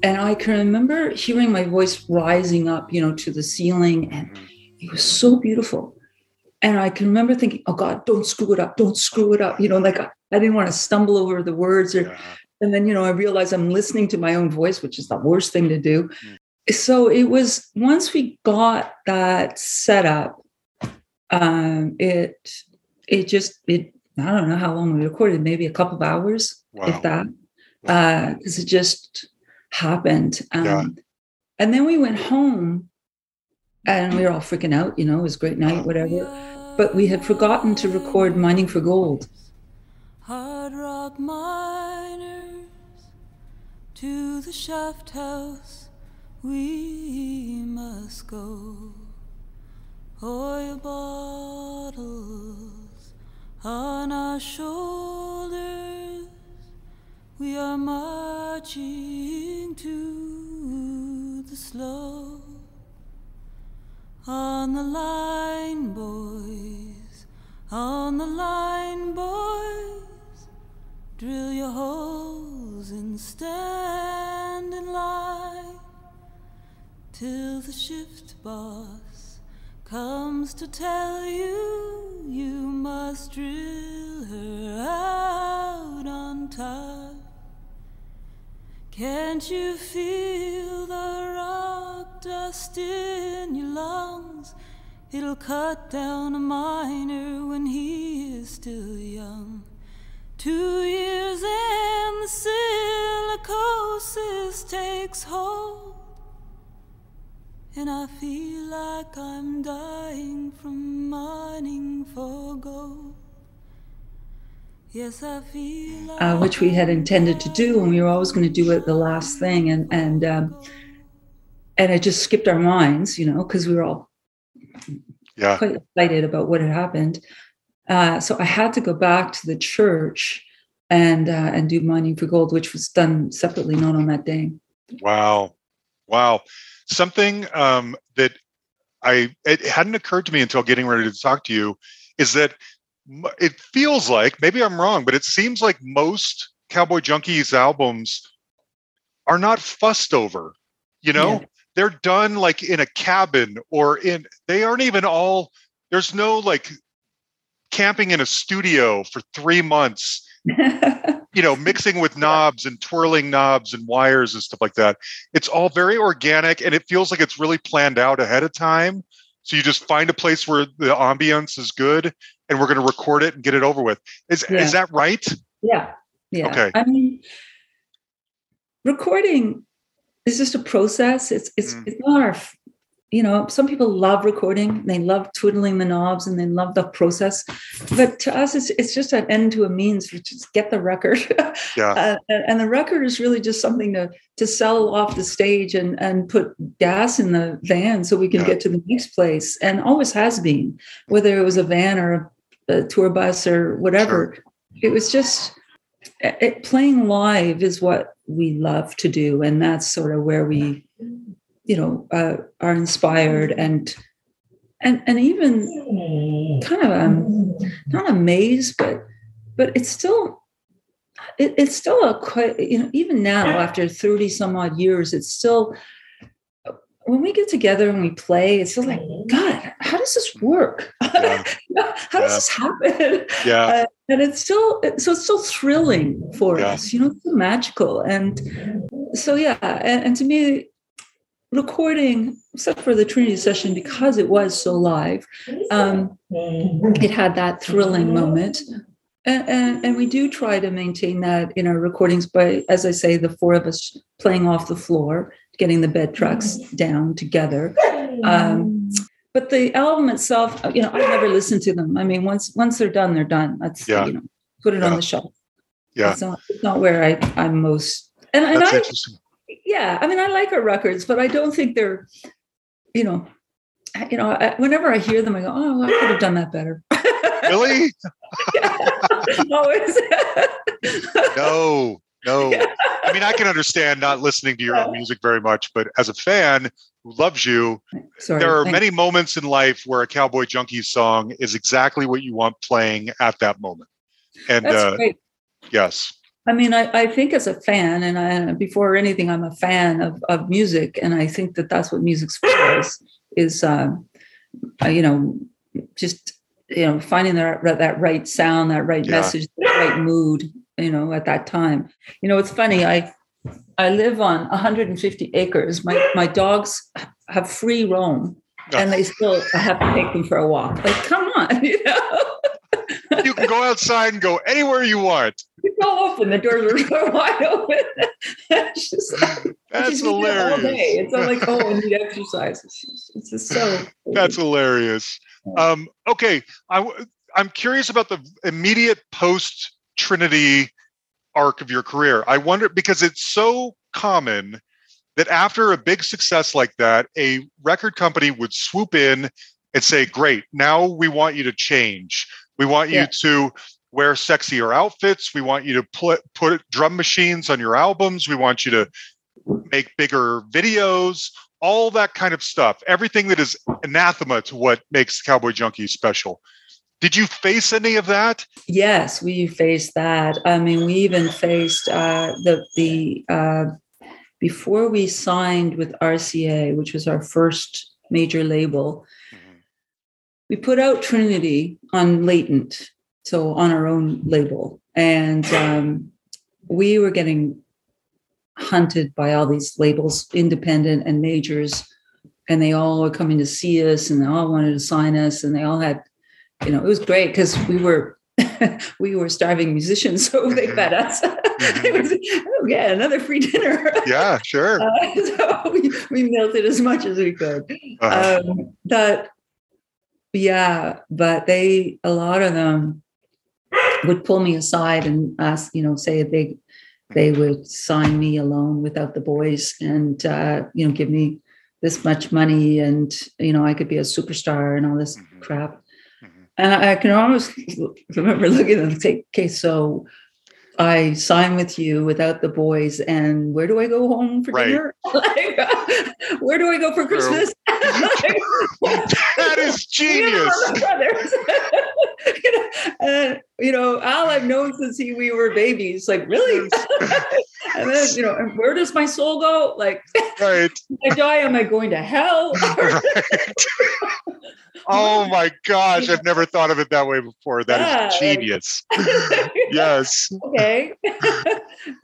And I can remember hearing my voice rising up, you know, to the ceiling, and it was so beautiful. And I can remember thinking, oh God, don't screw it up. Don't screw it up. You know, like I, I didn't want to stumble over the words. Or, yeah. And then, you know, I realized I'm listening to my own voice, which is the worst thing to do. Mm. So it was, once we got that set up, um, it, it just, it, I don't know how long we recorded, maybe a couple of hours, wow. if that, wow. uh, because it just happened. Um, yeah. And then we went home and we were all freaking out, you know, it was a great night, whatever. But we had forgotten to record Mining for Gold. Hard rock miners, to the shaft house we must go. Oil bottles on our shoulders, we are marching to the slope. On the line, boys, on the line, boys, drill your holes and stand in line till the shift boss comes to tell you you must drill her out on time. Can't you feel the rock dust in your lungs? It'll cut down a miner when he is still young. Two years and the silicosis takes hold, and I feel like I'm dying from mining for gold. Uh, which we had intended to do, and we were always going to do it the last thing, and and um, and it just skipped our minds, you know, because we were all yeah. quite excited about what had happened. Uh, so I had to go back to the church and uh, and do Mining for Gold, which was done separately, not on that day. Wow, wow! Something um, that I it hadn't occurred to me until getting ready to talk to you is that. It feels like, maybe I'm wrong, but it seems like most Cowboy Junkies albums are not fussed over, you know? Yeah. They're done like in a cabin or in, they aren't even all, there's no like camping in a studio for three months, you know, mixing with knobs and twirling knobs and wires and stuff like that. It's all very organic and it feels like it's really planned out ahead of time. So you just find a place where the ambience is good and we're going to record it and get it over with. Is yeah. is that right? Yeah. Yeah. Okay. I mean, recording is just a process. It's it's mm. it's not our you know, some people love recording, they love twiddling the knobs and they love the process. But to us, it's it's just an end to a means. We just get the record. Yeah. uh, and the record is really just something to to sell off the stage and, and put gas in the van so we can yeah. get to the next place. And always has been, whether it was a van or a, a tour bus or whatever. Sure. It was just it, playing live is what we love to do. And that's sort of where we... you know, uh, are inspired and, and, and even kind of, um, not amazed, but, but it's still, it, it's still a quite, you know, even now after thirty some odd years, it's still, when we get together and we play, it's still like, God, how does this work? Yeah. How yeah. does this happen? Yeah. Uh, and it's still, so it's still thrilling for yeah. us, you know, it's so magical. And so, yeah. And, and to me, recording, except for the Trinity session, because it was so live, um, it had that thrilling moment. And, and, and we do try to maintain that in our recordings by, as I say, the four of us playing off the floor, getting the bed tracks down together. Um, but the album itself, you know, I never listen to them. I mean, once once they're done, they're done. That's, yeah. you know, put it yeah. on the shelf. Yeah. It's not, it's not where I, I'm most... And, and That's I, interesting. Yeah, I mean, I like our records, but I don't think they're, you know, you know. I, whenever I hear them, I go, "Oh, I could have done that better." Really? Always. no, no. Yeah. I mean, I can understand not listening to your own music very much, but as a fan who loves you, Sorry, there are thanks. many moments in life where a Cowboy Junkies song is exactly what you want playing at that moment. And That's uh, great. yes. I mean, I, I think as a fan, and I, before anything, I'm a fan of, of music, and I think that that's what music's for is, is uh, you know, just, you know, finding that, that right sound, that right yeah. message, that right mood, you know, at that time. You know, it's funny, I I live on one hundred fifty acres. My, my dogs have free roam, oh. and they still have to take them for a walk. Like, come on, you know? You can go outside and go anywhere you want. It's all open. The doors are wide open. She's like, That's she's hilarious. All day. It's not like, oh, I need exercise. It's, it's just so. Crazy. That's hilarious. Um, okay, I, I'm curious about the immediate post Trinity arc of your career. I wonder because it's so common that after a big success like that, a record company would swoop in and say, "Great, now we want you to change. We want you yeah. to wear sexier outfits. We want you to put, put drum machines on your albums. We want you to make bigger videos," all that kind of stuff. Everything that is anathema to what makes Cowboy Junkies special. Did you face any of that? Yes, we faced that. I mean, we even faced uh, the, the uh, before we signed with R C A, which was our first major label, we put out Trinity on Latent, so on our own label. And um, we were getting hunted by all these labels, independent and majors, and they all were coming to see us and they all wanted to sign us. And they all had, you know, it was great because we were we were starving musicians, so they fed us. It was, oh, yeah, another free dinner. Yeah, sure. Uh, so we, we melted as much as we could. Uh-huh. Um, but... Yeah, but they, a lot of them would pull me aside and ask, you know, say they they would sign me alone without the boys and, uh, you know, give me this much money and, you know, I could be a superstar and all this mm-hmm. crap. Mm-hmm. And I, I can almost remember looking at them and say, okay, so I sign with you without the boys and where do I go home for right. dinner? Like, where do I go for Christmas? Like, that is genius. You know, and, you know, Al, I've known since he, we were babies. Like, really? And then, you know, and where does my soul go? Like, right. I die, am I going to hell? Right. Oh my gosh, I've never thought of it that way before. That yeah, is genius. Like, yes. Okay.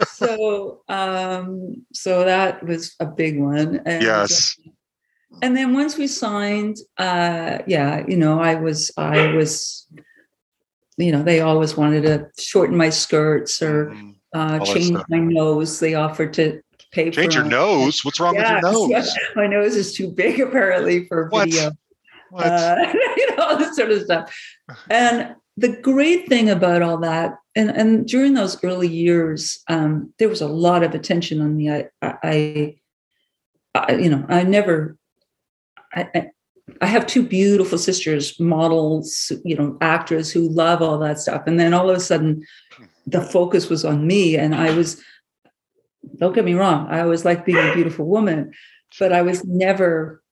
So, um, so that was a big one. And yes. Uh, And then once we signed, uh, yeah, you know, I was, I was, you know, they always wanted to shorten my skirts or uh, change my nose. They offered to paper. Change your nose. What's wrong yeah, with your nose? Yeah. My nose is too big, apparently, for what? video. What? Uh, you know, all this sort of stuff. And the great thing about all that, and, and during those early years, um, there was a lot of attention on me. I, I, I you know, I never, I, I I have two beautiful sisters, models, you know, actors who love all that stuff. And then all of a sudden the focus was on me. And I was, don't get me wrong, I always liked being a beautiful woman, but I was never,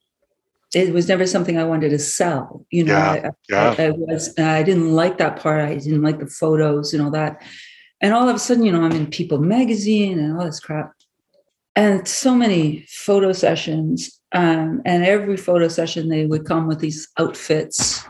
it was never something I wanted to sell. You know, yeah, I, yeah. I, I was, I didn't like that part. I didn't like the photos and all that. And all of a sudden, you know, I'm in People magazine and all this crap. And so many photo sessions. Um, and every photo session, they would come with these outfits.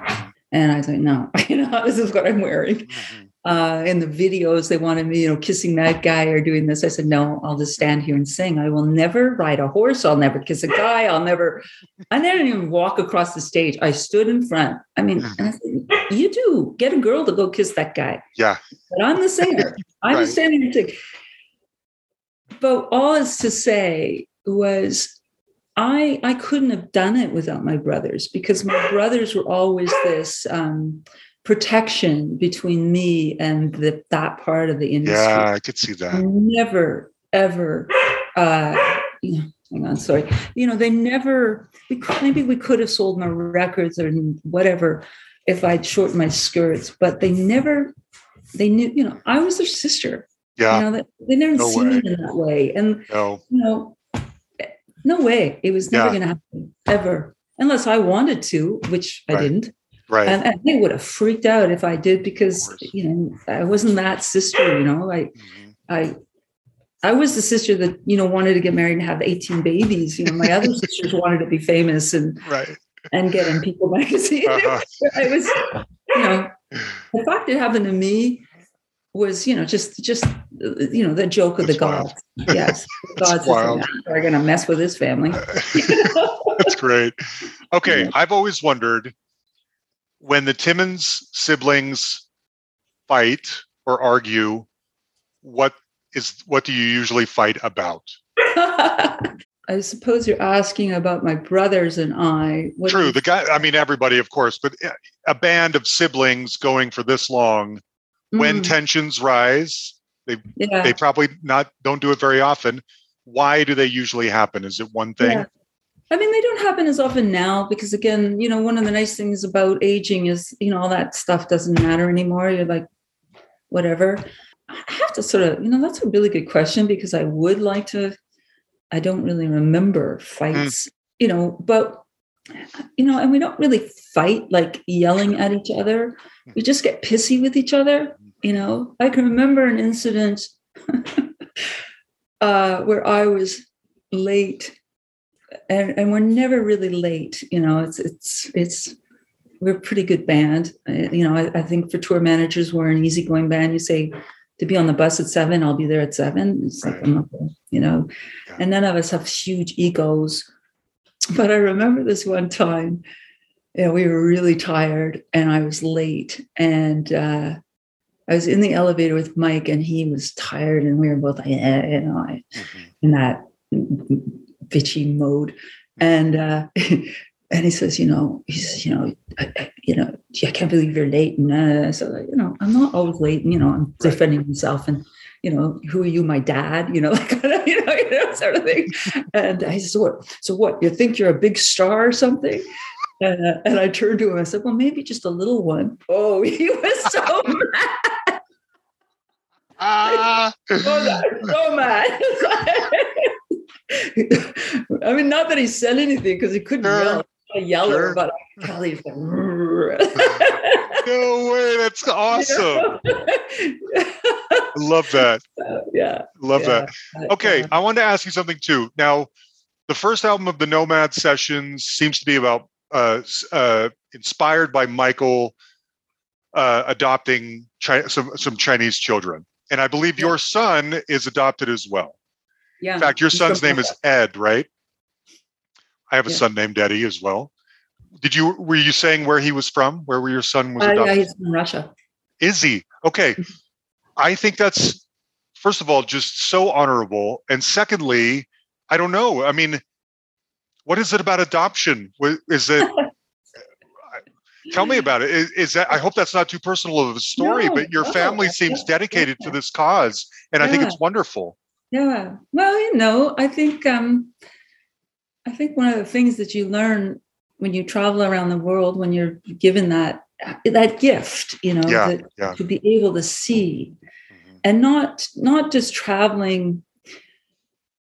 And I was like, no, you know, this is what I'm wearing. Mm-hmm. Uh, in the videos, they wanted me, you know, kissing that guy or doing this. I said, no, I'll just stand here and sing. I will never ride a horse. I'll never kiss a guy. I'll never, I didn't even walk across the stage. I stood in front. I mean, and I said, you do get a girl to go kiss that guy. Yeah. But I'm the singer. I'm right. standing there. But all is to say was, I, I couldn't have done it without my brothers, because my brothers were always this um, protection between me and the, that part of the industry. Yeah, I could see that. Never, ever. Uh, you know, hang on, sorry. You know, they never. We could, maybe we could have sold my records or whatever if I'd shortened my skirts, but they never. They knew. You know, I was their sister. Yeah. You know, they, they never no seen me in that way, and no. you know. No way. It was never yeah. going to happen, ever. Unless I wanted to, which right. I didn't. Right. And, and they would have freaked out if I did, because, you know, I wasn't that sister, you know. I mm-hmm. I I was the sister that, you know, wanted to get married and have eighteen babies. You know, my other sisters wanted to be famous and right. and get in People magazine. Uh-huh. I was, you know, the fact it happened to me was, you know, just, just, you know, the joke of that's the gods. Wild. Yes. The gods wild. Are going to mess with his family. That's great. Okay. Yeah. I've always wondered, when the Timmins siblings fight or argue, what is, what do you usually fight about? I suppose you're asking about my brothers and I. What True. The guy, I mean, everybody, of course, but a band of siblings going for this long, when mm. tensions rise, they yeah. they probably not don't do it very often. Why do they usually happen? Is it one thing? Yeah. I mean, they don't happen as often now, because, again, you know, one of the nice things about aging is, you know, all that stuff doesn't matter anymore. You're like, whatever. I have to sort of, you know, that's a really good question, because I would like to, I don't really remember fights, mm. you know, but, you know, and we don't really fight like yelling at each other. We just get pissy with each other. You know, I can remember an incident uh, where I was late, and, and we're never really late. You know, it's, it's, it's, we're a pretty good band. You know, I, I think for tour managers, we're an easygoing band. You say to be on the bus at seven, I'll be there at seven. It's like, I'm not there, you know, and none of us have huge egos. But I remember this one time, you know, we were really tired and I was late, and uh, I was in the elevator with Mike, and he was tired, and we were both like, eh, you know, I, in that bitchy mode. And uh, and he says, you know, he says, you know, I, I, you know, I can't believe you're late. And uh, I said, you know, I'm not always late. And, you know, I'm defending myself, and, you know, who are you, my dad? You know, like, you know, you know, sort of thing. And I said, what? So what? You think you're a big star or something? And, uh, and I turned to him. I said, well, maybe just a little one. Oh, he was so mad. Ah, uh... oh, so mad. I mean, not that he said anything, because he couldn't uh, yell, a yeller, sure. but I tell you, like, no way! That's awesome. I love that. Uh, yeah, love yeah, that. Okay, yeah. I wanted to ask you something too. Now, the first album of the Nomad Sessions seems to be about uh, uh, inspired by Michael uh, adopting Chi- some some Chinese children, and I believe yeah. your son is adopted as well. Yeah. In fact, your son's name is Ed, right? I have a yeah. son named Eddie as well. Did you, were you saying where he was from? Where were your son was adopted? Uh, yeah, he's from Russia. Is he? Okay. I think that's first of all, just so honorable. And secondly, I don't know. I mean, what is it about adoption? Is it, tell me about it. Is, is that, I hope that's not too personal of a story, no, but your no, family seems dedicated yeah. to this cause. And yeah. I think it's wonderful. Yeah. Well, you know, I think, um, I think one of the things that you learn when you travel around the world, when you're given that, that gift, you know, yeah, that, yeah. to be able to see mm-hmm. and not, not just traveling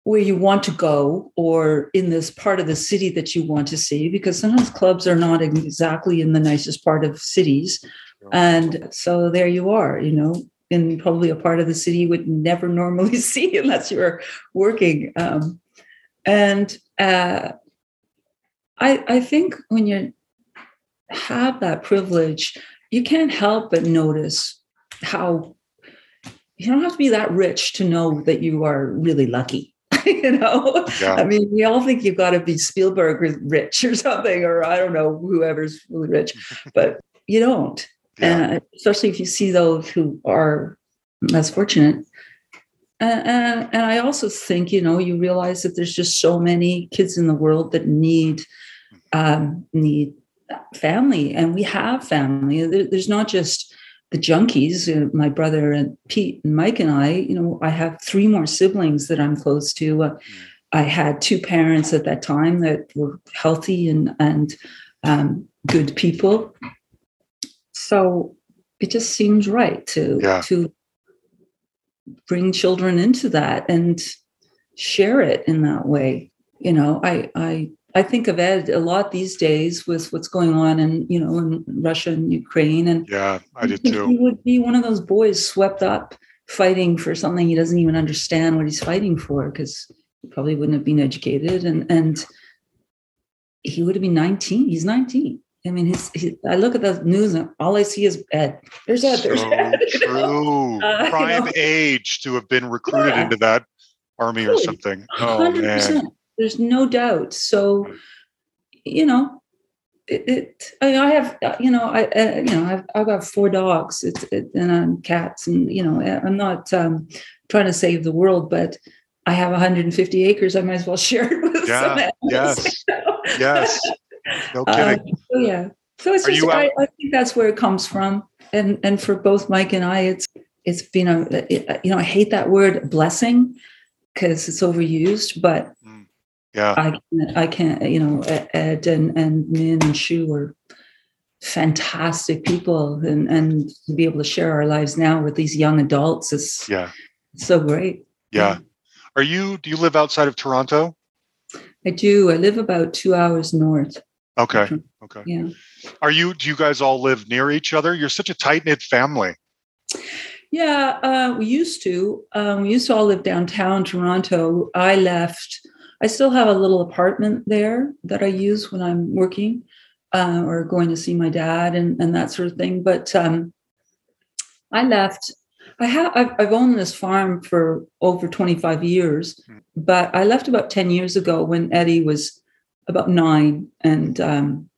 where you want to go or in this part of the city that you want to see, because sometimes clubs are not exactly in the nicest part of cities. And so there you are, you know, in probably a part of the city you would never normally see unless you were working. Um, and uh, I, I think when you have that privilege, you can't help but notice how you don't have to be that rich to know that you are really lucky. You know, yeah. I mean, we all think you've got to be Spielberg rich or something, or I don't know, whoever's really rich, but you don't. Yeah. Uh, especially if you see those who are less fortunate. Uh, and, and I also think, you know, you realize that there's just so many kids in the world that need um, need family, and we have family. There, there's not just the junkies, uh, my brother and Pete and Mike and I, you know, I have three more siblings that I'm close to. Uh, mm. I had two parents at that time that were healthy and, and um, good people. So it just seems right to, yeah. to bring children into that and share it in that way. You know, I, I, I think of Ed a lot these days with what's going on in, you know, in Russia and Ukraine. And yeah, I did too. He would be one of those boys swept up fighting for something he doesn't even understand what he's fighting for, because he probably wouldn't have been educated. And and he would have been nineteen. He's nineteen. I mean, his, his, I look at the news and all I see is Ed. There's Ed. There's so Ed. True. You know? Prime uh, you know? age to have been recruited yeah. into that army really? Or something. Oh, one hundred percent. Man. There's no doubt. So, you know, it, it I, mean, I have, you know, I, uh, you know, I've, I've got four dogs it's, it, and I'm cats, and, you know, I'm not um, trying to save the world, but I have one hundred fifty acres. I might as well share it with yeah, some animals. Yes. You know? Yes. No kidding. Um, so, yeah. So it's Are just, I, I think that's where it comes from. And, and for both Mike and I, it's, it's been a, it, you know, I hate that word blessing because it's overused, but mm. Yeah, I can't, I can't, you know, Ed and, and Min and Shu were fantastic people, and, and to be able to share our lives now with these young adults is yeah. so great. Yeah. Are you, do you live outside of Toronto? I do. I live about two hours north. Okay. Okay. Yeah. Are you, do you guys all live near each other? You're such a tight-knit family. Yeah, uh, we used to. Um, we used to all live downtown Toronto. I left... I still have a little apartment there that I use when I'm working uh, or going to see my dad and, and that sort of thing. But um, I left. I have. I've, I've owned this farm for over twenty-five years, but I left about ten years ago when Eddie was about nine, and um,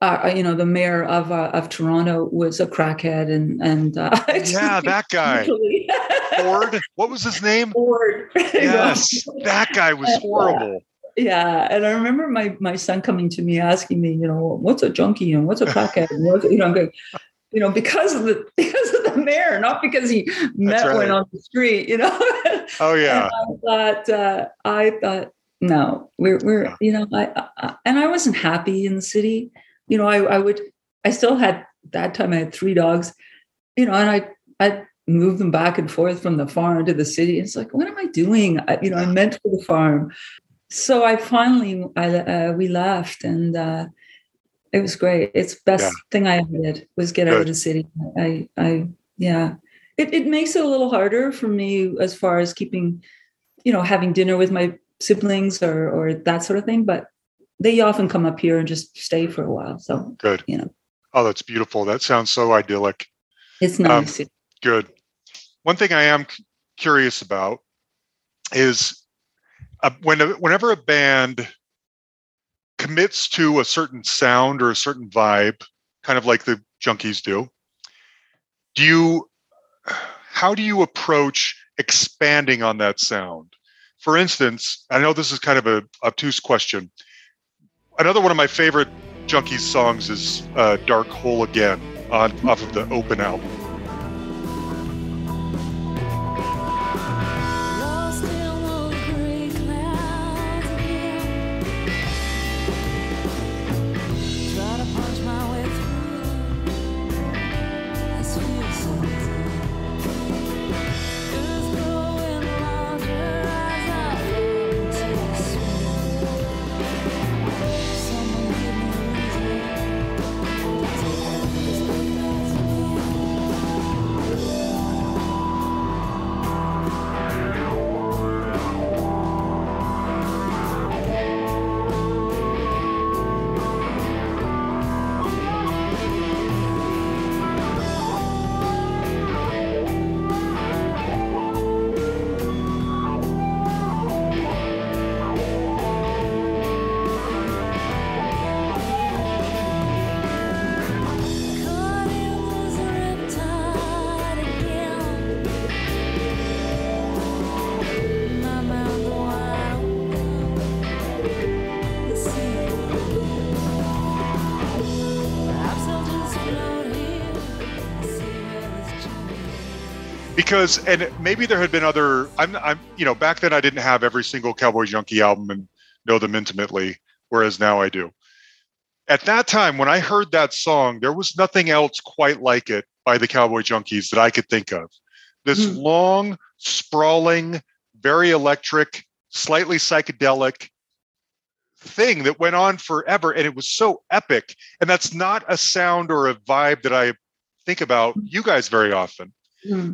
uh, you know, the mayor of uh, of Toronto was a crackhead, and and uh, yeah, that guy. Ford. What was his name? Ford. Yes, that guy was horrible. Yeah, and I remember my my son coming to me asking me, you know, what's a junkie and what's a crackhead? You know, I'm going, you know, because of the because of the mayor, not because he met right. one on the street. You know. Oh yeah. I thought uh, I thought no, we're we're yeah. you know, I, I and I wasn't happy in the city. You know, I I would I still had that time I had three dogs, you know, and I I. move them back and forth from the farm to the city. It's like, what am I doing? I, you know, I meant for the farm. So I finally, I uh, we left, and uh, it was great. It's the best yeah. thing I ever did was get Good. Out of the city. I, I, yeah, it it makes it a little harder for me as far as keeping, you know, having dinner with my siblings or or that sort of thing. But they often come up here and just stay for a while. So good, you know. Oh, that's beautiful. That sounds so idyllic. It's nice. Um, Good. One thing I am c- curious about is uh, when whenever a band commits to a certain sound or a certain vibe, kind of like the Junkies do, do you how do you approach expanding on that sound? For instance, I know this is kind of a obtuse question. Another one of my favorite Junkies songs is uh, Dark Hole Again on off of the Open album. Because, and maybe there had been other, I'm, I'm, you know, back then I didn't have every single Cowboy Junkie album and know them intimately, whereas now I do. At that time, when I heard that song, there was nothing else quite like it by the Cowboy Junkies that I could think of. This mm. long, sprawling, very electric, slightly psychedelic thing that went on forever, and it was so epic. And that's not a sound or a vibe that I think about you guys very often.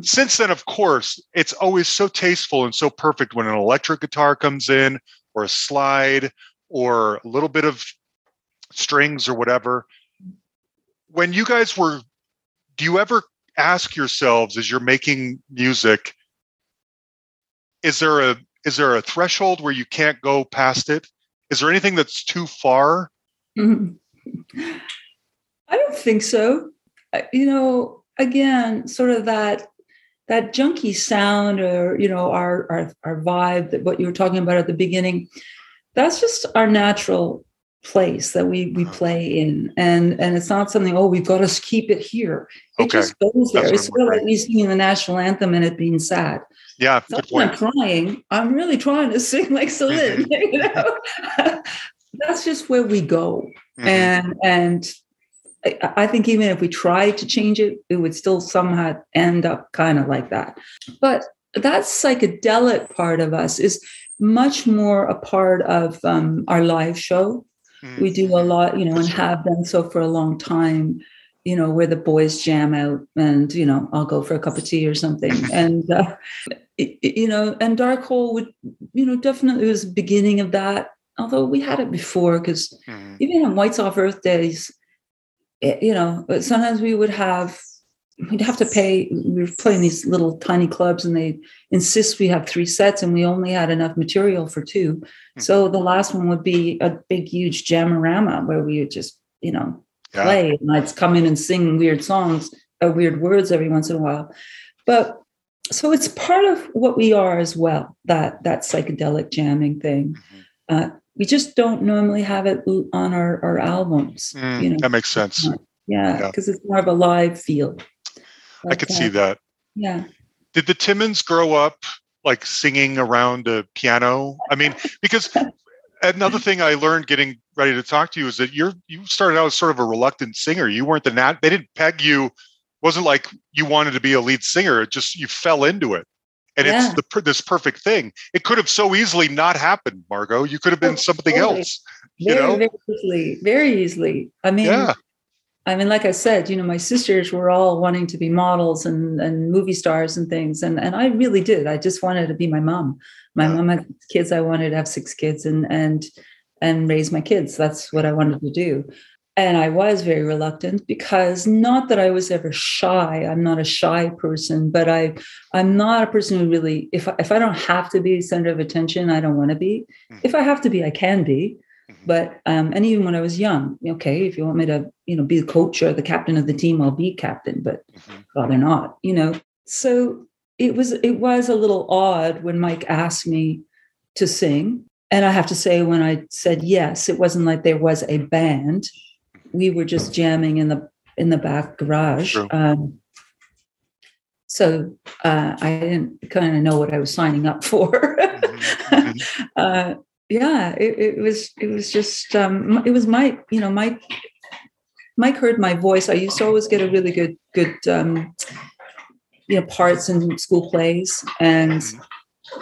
Since then, of course, it's always so tasteful and so perfect when an electric guitar comes in or a slide or a little bit of strings or whatever. When you guys were, do you ever ask yourselves as you're making music, is there a is there a threshold where you can't go past it? Is there anything that's too far? Mm-hmm. I don't think so. I, you know, Again, sort of that that junkie sound, or you know, our, our our vibe that what you were talking about at the beginning. That's just our natural place that we we play in, and and it's not something. Oh, we've got to keep it here. It okay. just goes there. That's it's sort of like me singing the national anthem and it being sad. Yeah, it's not when I'm crying. I'm really trying to sing like Celine. You know, that's just where we go, mm-hmm. and and. I think even if we tried to change it, it would still somehow end up kind of like that. But that psychedelic part of us is much more a part of um, our live show. Mm-hmm. We do a lot, you know, and have done so for a long time, you know, where the boys jam out and, you know, I'll go for a cup of tea or something. And, uh, it, you know, and Dark Hole would, you know, definitely was the beginning of that. Although we had it before, because mm-hmm. even on Whites Off Earth days, It, you know, but sometimes we would have, we'd have to pay, we were playing these little tiny clubs and they insist we have three sets and we only had enough material for two. Mm-hmm. So the last one would be a big, huge jam-a-rama where we would just, you know, yeah. play. And I'd come in and sing weird songs, or weird words every once in a while. But so it's part of what we are as well, that, that psychedelic jamming thing. Mm-hmm. Uh, We just don't normally have it on our, our albums. Mm, you know? That makes sense. Yeah, because yeah. it's more of a live feel. Like I could that. see that. Yeah. Did the Timmins grow up like singing around a piano? I mean, because another thing I learned getting ready to talk to you is that you're you started out as sort of a reluctant singer. You weren't the nat. They didn't peg you. It wasn't like you wanted to be a lead singer. It just you fell into it. And yeah. it's the, this perfect thing. It could have so easily not happened, Margo. You could have been oh, something totally. else. You very, know? very easily. Very easily. I mean, yeah. I mean, like I said, you know, my sisters were all wanting to be models and, and movie stars and things. And and I really did. I just wanted to be my mom. My yeah. mom had kids. I wanted to have six kids and and and raise my kids. That's what I wanted to do. And I was very reluctant because not that I was ever shy. I'm not a shy person, but I, I'm not a person who really, if I, if I don't have to be the center of attention, I don't want to be. If I have to be, I can be. But, um, and even when I was young, okay, if you want me to, you know, be the coach or the captain of the team, I'll be captain, but rather not, you know. So it was it was a little odd when Mike asked me to sing. And I have to say, when I said yes, it wasn't like there was a band. We were just jamming in the in the back garage. Sure. Um, so uh, I didn't kind of know what I was signing up for. uh, yeah, it, it was it was just um, it was Mike. You know, Mike Mike heard my voice. I used to always get a really good good um, you know parts in school plays and.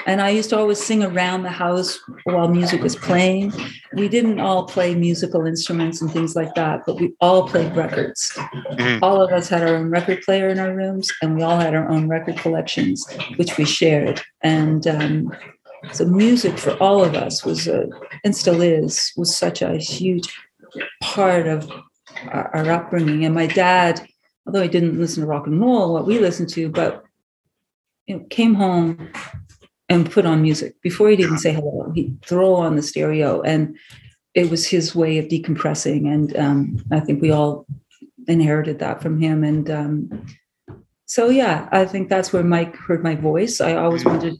And I used to always sing around the house while music was playing. We didn't all play musical instruments and things like that, but we all played records. Mm-hmm. All of us had our own record player in our rooms, and we all had our own record collections, which we shared. And um, so music for all of us was, a, and still is, was such a huge part of our, our upbringing. And my dad, although he didn't listen to rock and roll, what we listened to, but you know, came home and put on music. Before he'd even say hello, he'd throw on the stereo. And it was his way of decompressing. And um, I think we all inherited that from him. And um, so, yeah, I think that's where Mike heard my voice. I always wondered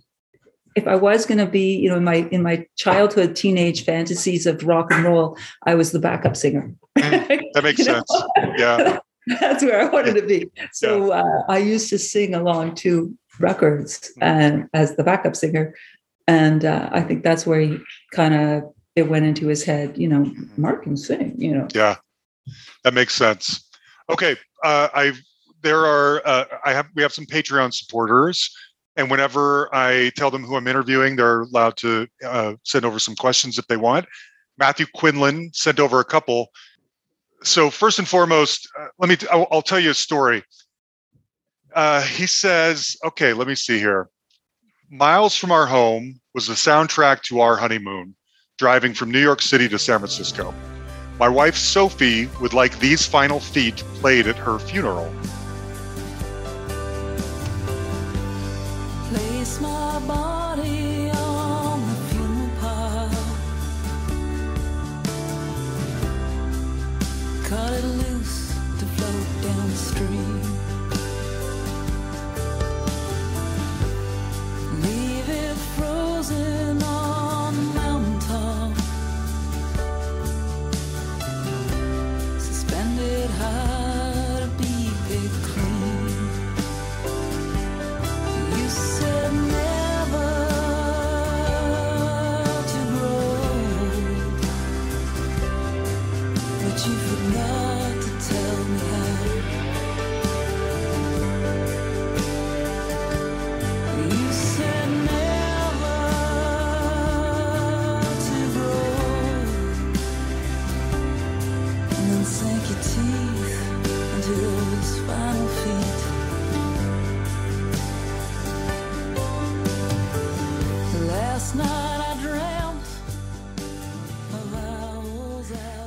if I was going to be, you know, in my, in my childhood, teenage fantasies of rock and roll, I was the backup singer. Mm, that makes sense. Know? Yeah. That's where I wanted to be. So yeah. uh, I used to sing along to records and as the backup singer, and uh, I think that's where he kind of it went into his head, you know, Mark can sing, you know. Yeah, that makes sense. Okay, uh, I there are uh, I have we have some Patreon supporters, and whenever I tell them who I'm interviewing, they're allowed to uh, send over some questions if they want. Matthew Quinlan sent over a couple. So first and foremost, uh, let me t- I'll, I'll tell you a story. Uh, he says, okay, let me see here. Miles from Our Home was the soundtrack to our honeymoon, driving from New York City to San Francisco. My wife, Sophie, would like These Final Feet played at her funeral. Place my body on the funeral pile. Cut it loose to float downstream.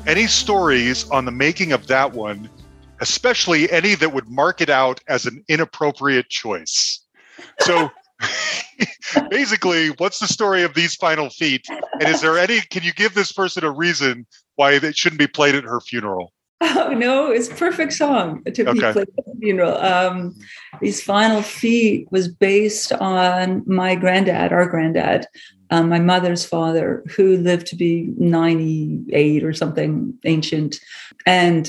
Any stories on the making of that one, especially any that would mark it out as an inappropriate choice? So basically, what's the story of These Final Feet? And is there any, can you give this person a reason why it shouldn't be played at her funeral? Oh, no, it's a perfect song to okay. be played at the funeral. Um, These Final Feet was based on my granddad, our granddad, Um, my mother's father, who lived to be ninety-eight or something, ancient. And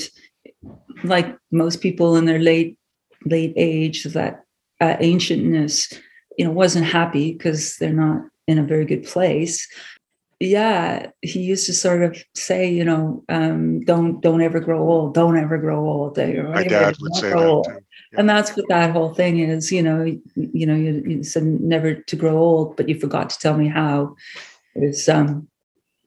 like most people in their late, late age, that uh, ancientness, you know, wasn't happy because they're not in a very good place. Yeah, he used to sort of say, you know, um, don't don't ever grow old, don't ever grow old. My dad would say that. And that's what that whole thing is, you know, you, you know, you, you said never to grow old, but you forgot to tell me how is um,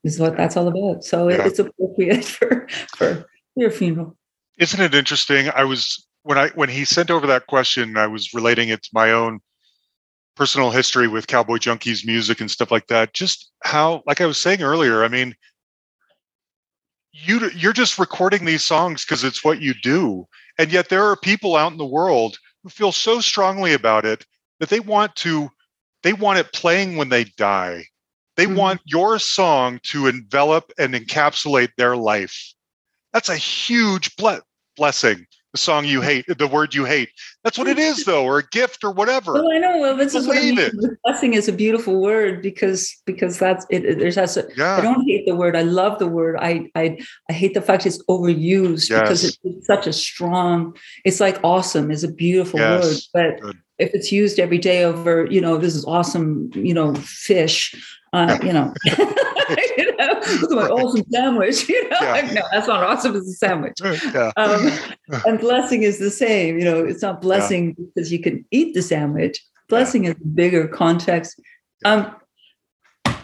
is what that's all about. So yeah. it, it's appropriate for, for your funeral. Isn't it interesting? I was when I when he sent over that question, I was relating it to my own personal history with Cowboy Junkies music and stuff like that. Just how, like I was saying earlier, I mean, you you're just recording these songs because it's what you do. And yet there are people out in the world who feel so strongly about it that they want to, they want it playing when they die. They mm-hmm. want your song to envelop and encapsulate their life. That's a huge ble- blessing, the song you hate, the word you hate. That's what it is, though, or a gift or whatever. Well, I know. Well, this is what I mean. Blessing is a beautiful word because because that's it. There's that's. Yeah. I don't hate the word. I love the word. I I I hate the fact it's overused, yes, because it, it's such a strong. It's like awesome is a beautiful, yes, word, but good, if it's used every day over, you know, this is awesome, you know, fish, uh, you know. You know, look at my awesome sandwich. You know, yeah. Like, no, that's not awesome. It's a sandwich. Yeah. Um, and blessing is the same. You know, it's not blessing, yeah, because you can eat the sandwich. Blessing, yeah, is a bigger context. Um, I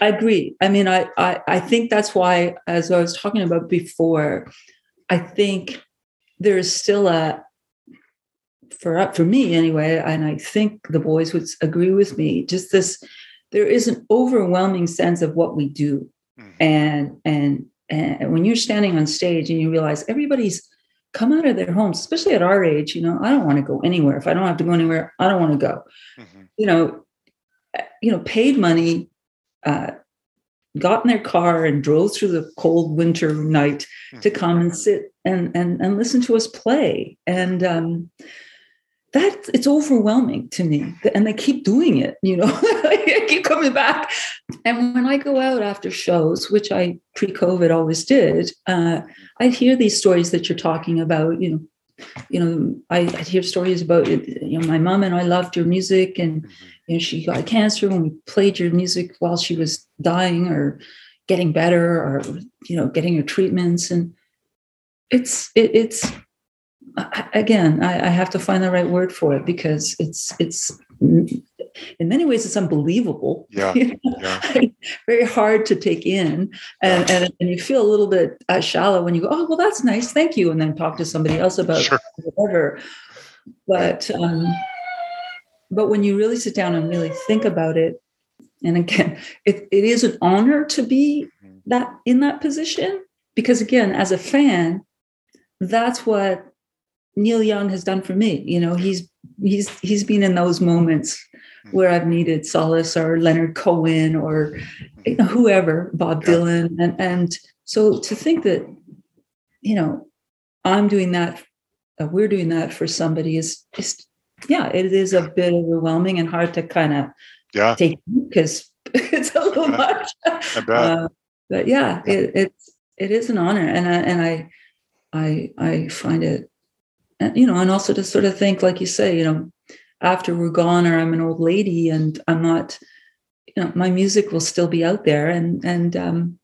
agree. I mean, I, I I think that's why, as I was talking about before, I think there is still a, for for me anyway, and I think the boys would agree with me, just this. There is an overwhelming sense of what we do. Mm-hmm. And, and, and when you're standing on stage and you realize everybody's come out of their homes, especially at our age, you know, I don't want to go anywhere. If I don't have to go anywhere, I don't want to go. Mm-hmm. You know, you know, paid money, uh, got in their car and drove through the cold winter night, mm-hmm, to come and sit and, and, and listen to us play. And, um, That it's overwhelming to me, and they keep doing it. You know, they keep coming back. And when I go out after shows, which I pre-COVID always did, uh, I hear these stories that you're talking about. You know, you know, I I'd hear stories about, you know, my mom and I loved your music, and you know, she got cancer when we played your music while she was dying or getting better, or you know, getting her treatments. And it's it, it's. Again, I, I have to find the right word for it because it's it's in many ways it's unbelievable. Yeah, you know? Yeah. Very hard to take in, and, yeah, and and you feel a little bit uh, shallow when you go, oh well, that's nice, thank you, and then talk to somebody else about, sure, whatever. But um, but when you really sit down and really think about it, and again, it, it is an honor to be that in that position because again, as a fan, that's what Neil Young has done for me. You know, he's he's he's been in those moments where I've needed solace, or Leonard Cohen, or you know, whoever, Bob Dylan, and and so to think that, you know, I'm doing that, uh, we're doing that for somebody is just, yeah, it is a bit overwhelming and hard to kind of, yeah, take because it's a little much. Uh, but yeah, yeah. It, it's it is an honor, and I, and I I I find it. And, you know, and also to sort of think, like you say, you know, after we're gone or I'm an old lady and I'm not, you know, my music will still be out there. And, and um,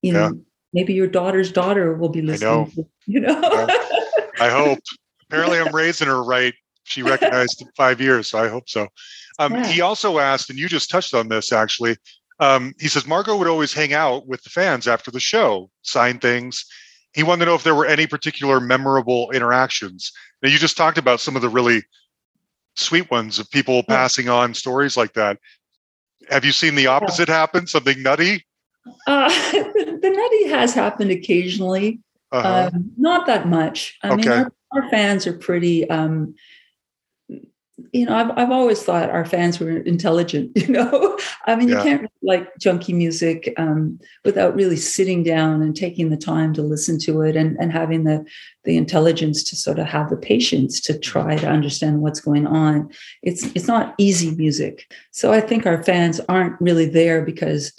you yeah. know, maybe your daughter's daughter will be listening. I know. To, you know, I, I hope. Apparently I'm raising her right. She recognized in five years. So I hope so. Um, yeah. He also asked, and you just touched on this, actually. Um, he says, Margo would always hang out with the fans after the show, sign things. He wanted to know if there were any particular memorable interactions. Now, you just talked about some of the really sweet ones of people, yeah, passing on stories like that. Have you seen the opposite, yeah, happen? Something nutty? Uh, the, the nutty has happened occasionally. Uh-huh. Um, not that much. I okay. mean, our, our fans are pretty... Um, you know, I've I've always thought our fans were intelligent, you know, I mean, yeah, you can't really like junkie music um, without really sitting down and taking the time to listen to it and, and having the, the intelligence to sort of have the patience to try to understand what's going on. It's, it's not easy music. So I think our fans aren't really there because,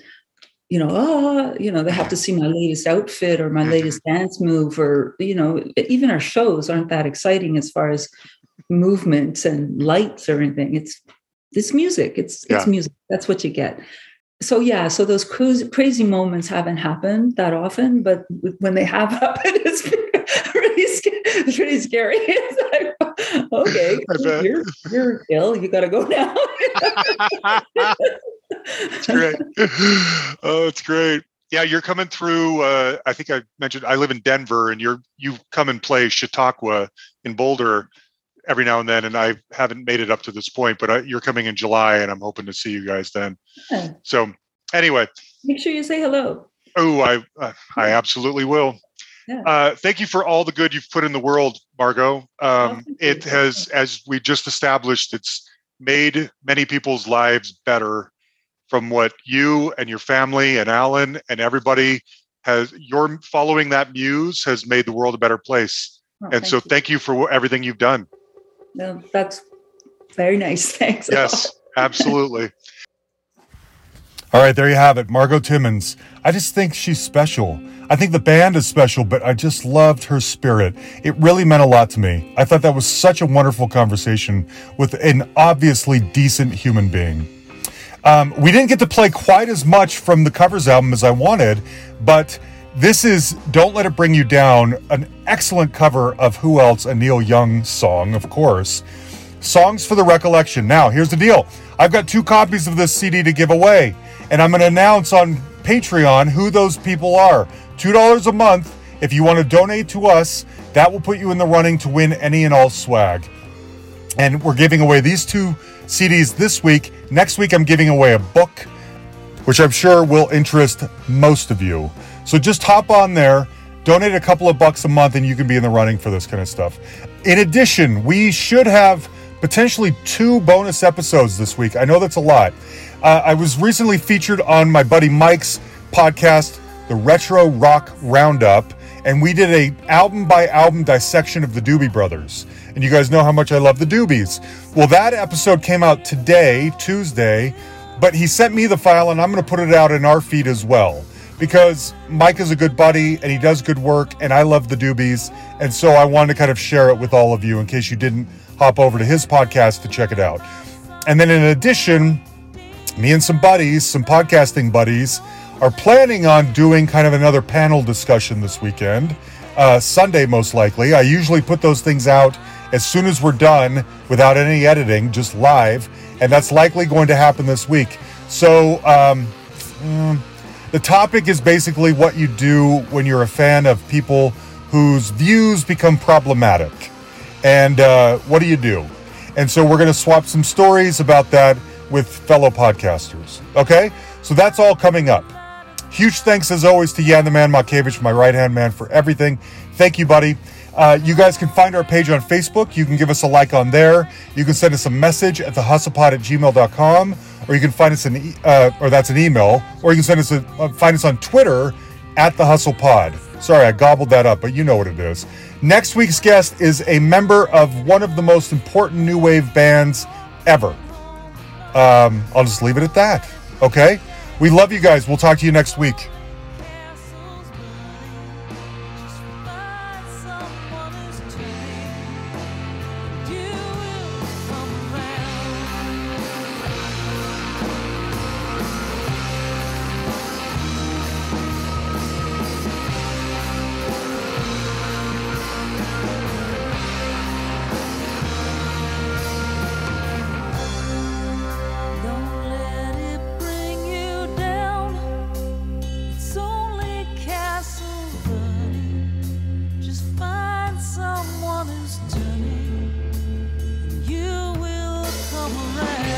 you know, oh, you know, they have to see my latest outfit or my latest dance move or, you know, even our shows aren't that exciting as far as movements and lights or anything. It's it's music. It's yeah. it's music. That's what you get. So yeah. So those crazy, crazy moments haven't happened that often, but when they have happened, it's really scary. It's really scary. It's like, okay, you're, you're ill. You got to go now. It's great. Oh, it's great. Yeah, you're coming through. Uh, I think I mentioned I live in Denver, and you're you come and play Chautauqua in Boulder every now and then, and I haven't made it up to this point, but I, you're coming in July, and I'm hoping to see you guys then. Yeah. So anyway. Make sure you say hello. Oh, I uh, I absolutely will. Yeah. Uh, thank you for all the good you've put in the world, Margo. Um, oh, it has, as we just established, it's made many people's lives better from what you and your family and Alan and everybody has. Your following that muse has made the world a better place. Oh, and thank so you. Thank you for everything you've done. No, that's very nice. Thanks. Yes, absolutely. All right, there you have it. Margo Timmins. I just think she's special. I think the band is special, but I just loved her spirit. It really meant a lot to me. I thought that was such a wonderful conversation with an obviously decent human being. Um, we didn't get to play quite as much from the covers album as I wanted, but this is Don't Let It Bring You Down, an excellent cover of Who Else? A Neil Young song, of course. Songs for the Recollection. Now, here's the deal. I've got two copies of this C D to give away, and I'm going to announce on Patreon who those people are. two dollars a month. If you want to donate to us, that will put you in the running to win any and all swag. And we're giving away these two C Ds this week. Next week, I'm giving away a book, which I'm sure will interest most of you. So just hop on there, donate a couple of bucks a month, and you can be in the running for this kind of stuff. In addition, we should have potentially two bonus episodes this week. I know that's a lot. Uh, I was recently featured on my buddy Mike's podcast, The Retro Rock Roundup, and we did a album by album dissection of the Doobie Brothers. And you guys know how much I love the Doobies. Well, that episode came out today, Tuesday, but he sent me the file and I'm going to put it out in our feed as well, because Mike is a good buddy and he does good work and I love the Doobies. And so I wanted to kind of share it with all of you in case you didn't hop over to his podcast to check it out. And then in addition, me and some buddies, some podcasting buddies, are planning on doing kind of another panel discussion this weekend, uh, Sunday most likely. I usually put those things out as soon as we're done without any editing, just live. And that's likely going to happen this week. So um, mm, the topic is basically what you do when you're a fan of people whose views become problematic. And uh, what do you do? And so we're going to swap some stories about that with fellow podcasters. Okay? So that's all coming up. Huge thanks as always to Yan the Man Malkiewicz, my right-hand man, for everything. Thank you, buddy. Uh, you guys can find our page on Facebook. You can give us a like on there. You can send us a message at the hustle pod at gmail dot com, or you can find us an, uh, or that's an email, or you can send us a, uh, find us on Twitter at thehustlepod. Sorry, I gobbled that up, but you know what it is. Next week's guest is a member of one of the most important new wave bands ever. Um, I'll just leave it at that. Okay? We love you guys. We'll talk to you next week. Someone is turning, and you will come around.